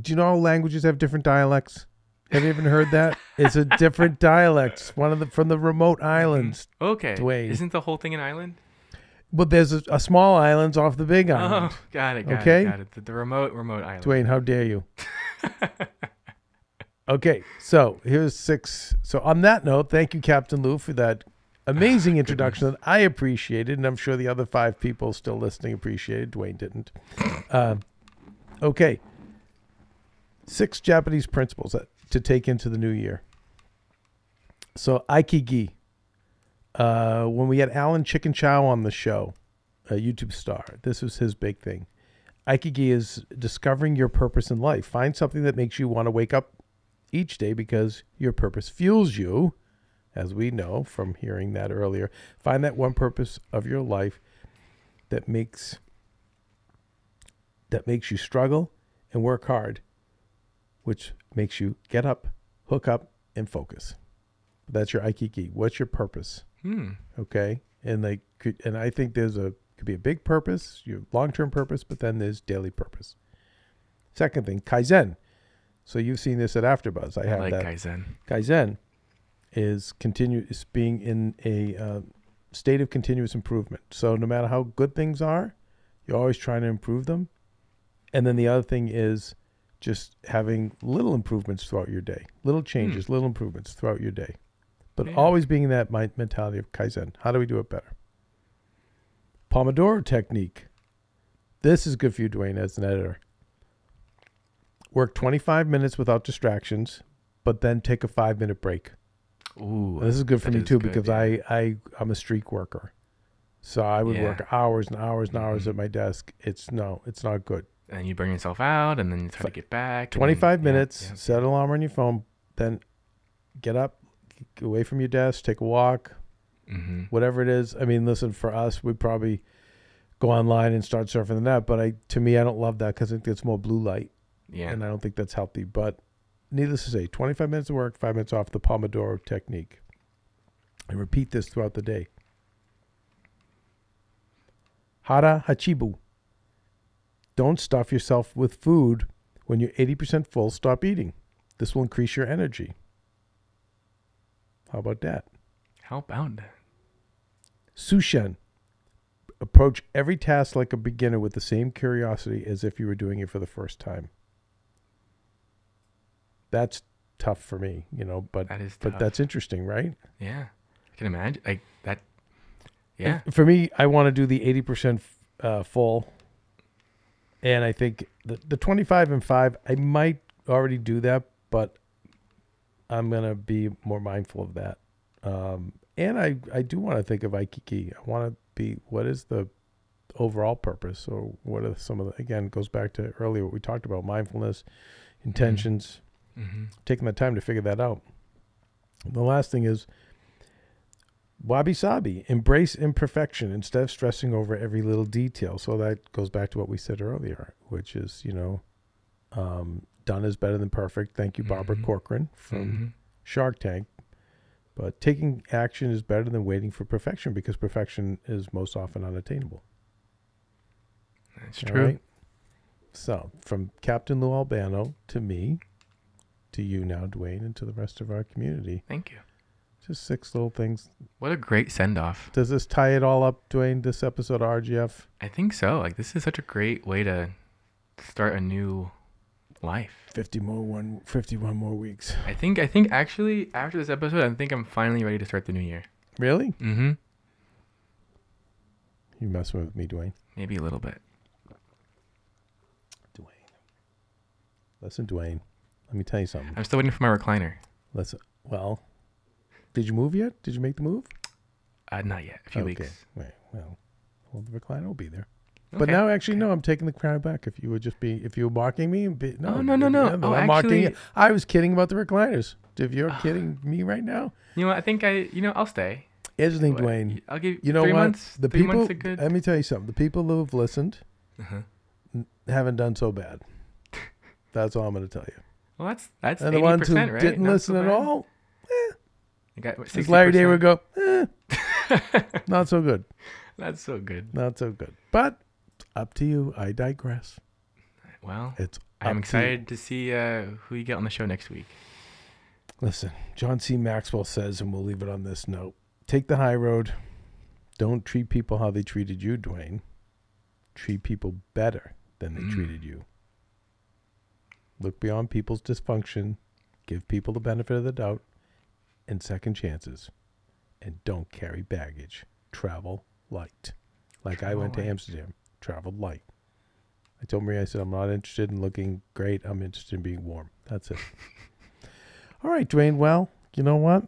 you know how languages have different dialects? Have you even heard that? It's a different dialect. One of the... From the remote islands. Okay. Dwayne. Isn't the whole thing an island? Well, there's a small island off the big island. Oh, got it. The remote island. Dwayne, how dare you? Okay, so here's 6. So on that note, thank you, Captain Lou, for that amazing introduction that I appreciated, and I'm sure the other 5 people still listening appreciated. Dwayne didn't. Okay, 6 Japanese principles to take into the new year. So Ikigai. When we had Alan Chicken Chow on the show, a YouTube star, this was his big thing. Ikigai is discovering your purpose in life. Find something that makes you want to wake up each day, because your purpose fuels you, as we know from hearing that earlier. Find that one purpose of your life that makes you struggle and work hard, which makes you get up, hook up, and focus. That's your Ikigai. What's your purpose? Okay, and I think could be a big purpose, your long-term purpose, but then there's daily purpose. Second thing, Kaizen. So you've seen this at AfterBuzz. I have like that. Kaizen. is being in a state of continuous improvement. So no matter how good things are, you're always trying to improve them. And then the other thing is just having little improvements throughout your day, little changes, little improvements throughout your day, but always being in that mentality of Kaizen. How do we do it better? Pomodoro technique. This is good for you, Dwayne, as an editor. Work 25 minutes without distractions, but then take a 5-minute break. Ooh, now, this is good for me too, because I'm a streak worker. So I would work hours and hours and hours at my desk. It's not good. And you burn yourself out, and then you try to get back. 25 minutes, set an alarm on your phone, then get up, get away from your desk, take a walk, whatever it is. I mean, listen, for us, we probably go online and start surfing the net, but to me, I don't love that because it gets more blue light. Yeah. And I don't think that's healthy. But needless to say, 25 minutes of work, 5 minutes off, the Pomodoro technique. And repeat this throughout the day. Hara Hachibu. Don't stuff yourself with food. When you're 80% full, stop eating. This will increase your energy. How about that? Sushen. Approach every task like a beginner with the same curiosity as if you were doing it for the first time. That's tough for me, but that is tough. But that's interesting, right? Yeah. I can imagine that. Yeah. And for me, I want to do the 80% full. And I think the 25 and 5, I might already do that, but I'm going to be more mindful of that. And I do want to think of Ikigai. I want to be, what is the overall purpose? Or what are some of the, again, it goes back to earlier what we talked about, mindfulness, intentions, taking the time to figure that out. And the last thing is wabi-sabi, embrace imperfection instead of stressing over every little detail. So that goes back to what we said earlier, which is, done is better than perfect. Thank you, Barbara Corcoran from Shark Tank. But taking action is better than waiting for perfection, because perfection is most often unattainable. That's true. Right? So from Captain Lou Albano to me, to you now, Dwayne, and to the rest of our community. Thank you. Just 6 little things. What a great send-off. Does this tie it all up, Dwayne, this episode of RGF? I think so. This is such a great way to start a new life. 51 more weeks. I think actually after this episode, I think I'm finally ready to start the new year. Really? Mm-hmm. You messing with me, Dwayne? Maybe a little bit. Dwayne. Listen, Dwayne. Let me tell you something. I'm still waiting for my recliner. Listen. Well, did you move yet? Did you make the move? Not yet. A few weeks. Right. Well, the recliner will be there. But now, actually, no, I'm taking the crown back. If you were mocking me, I'm mocking you. I was kidding about the recliners. If you're kidding me right now, you know what? I think I'll stay. Here's the thing, Dwayne. I'll give you 3 months. The people, let me tell you something. The people who have listened haven't done so bad. That's all I'm going to tell you. Well, that's 80%, right? And the ones who didn't listen at all, as Larry Day would go, not so good. That's so good. Not so good. But up to you. I digress. Well, I'm excited to see who you get on the show next week. Listen, John C. Maxwell says, and we'll leave it on this note, take the high road. Don't treat people how they treated you, Dwayne. Treat people better than they treated you. Look beyond people's dysfunction. Give people the benefit of the doubt and second chances. And don't carry baggage. Travel light. I went to Amsterdam. Traveled light. I told Maria, I said, I'm not interested in looking great. I'm interested in being warm. That's it. All right, Dwayne. Well, you know what?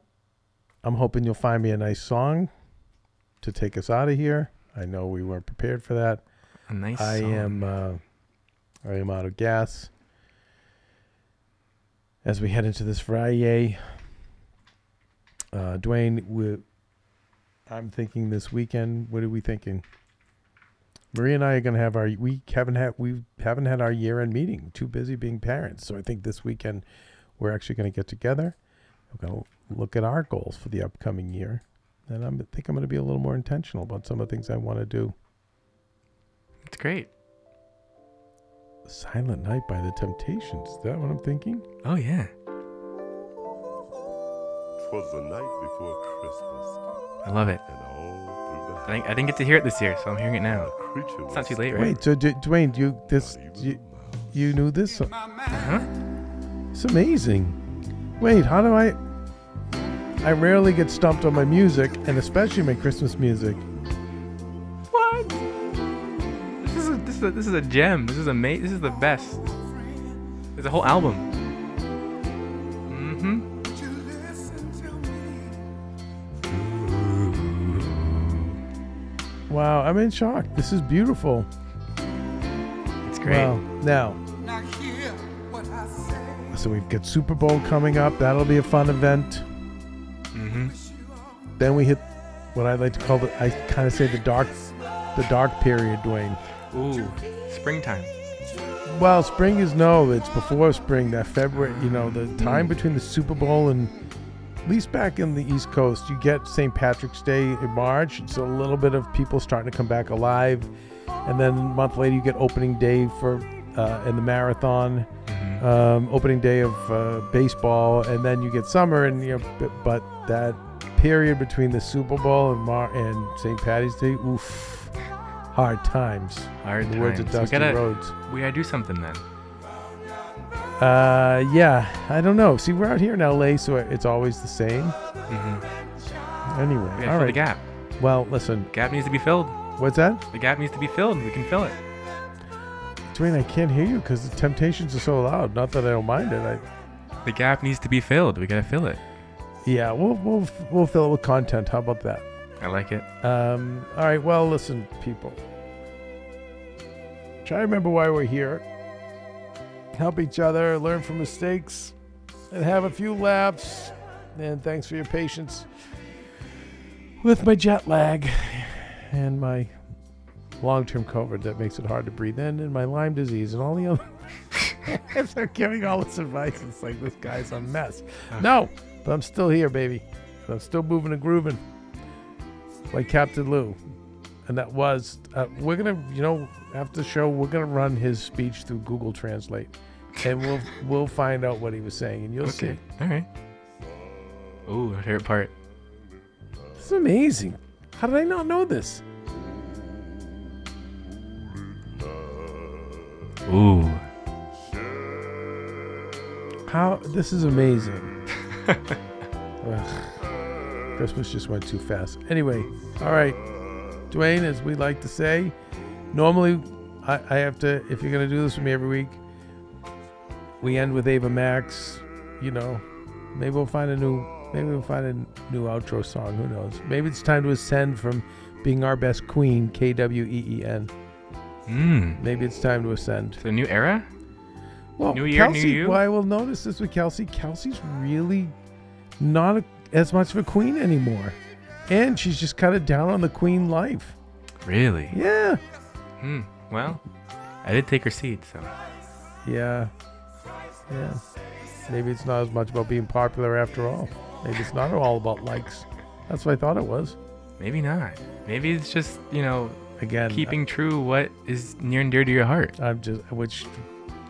I'm hoping you'll find me a nice song to take us out of here. I know we weren't prepared for that. A nice song. I am out of gas. As we head into this Friday, Dwayne, I'm thinking this weekend. What are we thinking? Maria and I are going to have we haven't had our year-end meeting. Too busy being parents. So I think this weekend we're actually going to get together. We're going to look at our goals for the upcoming year. And I think I'm going to be a little more intentional about some of the things I want to do. That's great. Silent Night by The Temptations. Is that what I'm thinking? Oh, yeah. 'Twas the night before Christmas. I love it. And all I didn't get to hear it this year, so I'm hearing it now. It's not too late, right? Wait, so Dwayne, you knew this song? Uh-huh. It's amazing. Wait, how do I rarely get stumped on my music, and especially my Christmas music. What? This is a gem. This is amazing. This is the best. There's a whole album. Mm-hmm. Wow, I'm in shock. This is beautiful. It's great. Wow. Now hear what I say. So we've got Super Bowl coming up. That'll be a fun event. Mm-hmm. Then we hit what I like to call the dark period, Dwayne. Ooh, springtime. Well, spring is it's before spring. That February, the time between the Super Bowl and, at least back in the East Coast, you get St. Patrick's Day in March. It's a little bit of people starting to come back alive, and then a month later you get opening day for in the marathon. Mm-hmm. Opening day of baseball, and then you get summer, and but that period between the Super Bowl and St. Patty's Day, oof, hard times. Hard in the words of Dusty Rhodes. We gotta do something then. Yeah, I don't know. See, we're out here in LA, so it's always the same. Mm-hmm. Anyway, all right. Fill the gap. Well, listen. Gap needs to be filled. What's that? The gap needs to be filled. We can fill it. Dwayne, I can't hear you because the Temptations are so loud. Not that I don't mind it. The gap needs to be filled. We gotta fill it. Yeah, we'll fill it with content. How about that? I like it. All right. Well, listen, people. Try to remember why we're here. Help each other, learn from mistakes, and have a few laughs. And thanks for your patience with my jet lag and my long-term COVID that makes it hard to breathe in, and my Lyme disease and all the other. If they're giving all this advice, it's like, this guy's a mess. No, but I'm still here, baby. I'm still moving and grooving like Captain Lou. And that was, we're going to, after the show, we're going to run his speech through Google Translate, and we'll find out what he was saying, and you'll see. All right. Ooh, my favorite part. This is amazing. How did I not know this? Ooh. How? This is amazing. Christmas just went too fast. Anyway, all right, Dwayne, as we like to say, normally I have to, if you're going to do this with me every week, we end with Ava Max. Maybe we'll find a new outro song. Who knows? Maybe it's time to ascend from being our best queen, Kween. Maybe it's time to ascend. It's a new era? Well, new year, Kelsey, new you? Well, I will notice this with Kelsey. Kelsey's really not as much of a queen anymore. And she's just kind of down on the queen life. Really? Yeah. Well, I did take her seat, so. Yeah. Maybe it's not as much about being popular after all. Maybe it's not all about likes. That's what I thought it was. Maybe not. Maybe it's just, again, keeping true what is near and dear to your heart. Which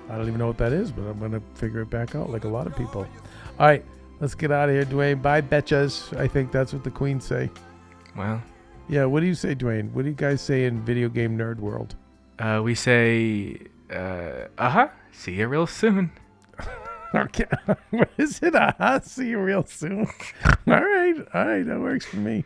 I don't even know what that is, but I'm going to figure it back out like a lot of people. All right, let's get out of here, Dwayne. Bye, betches. I think that's what the Queen say. Wow. Yeah, what do you say, Dwayne? What do you guys say in video game nerd world? We say, see you real soon. Okay. What is it? See you real soon. All right, that works for me.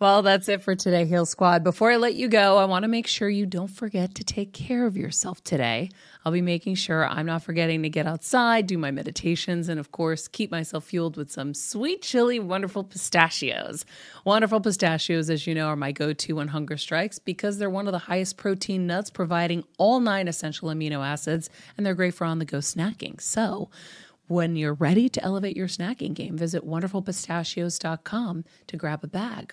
Well, that's it for today, Heal Squad. Before I let you go, I want to make sure you don't forget to take care of yourself today. I'll be making sure I'm not forgetting to get outside, do my meditations, and of course, keep myself fueled with some sweet, chili, wonderful pistachios. Wonderful pistachios, as you know, are my go-to when hunger strikes because they're one of the highest protein nuts, providing all 9 essential amino acids, and they're great for on-the-go snacking. So when you're ready to elevate your snacking game, visit wonderfulpistachios.com to grab a bag.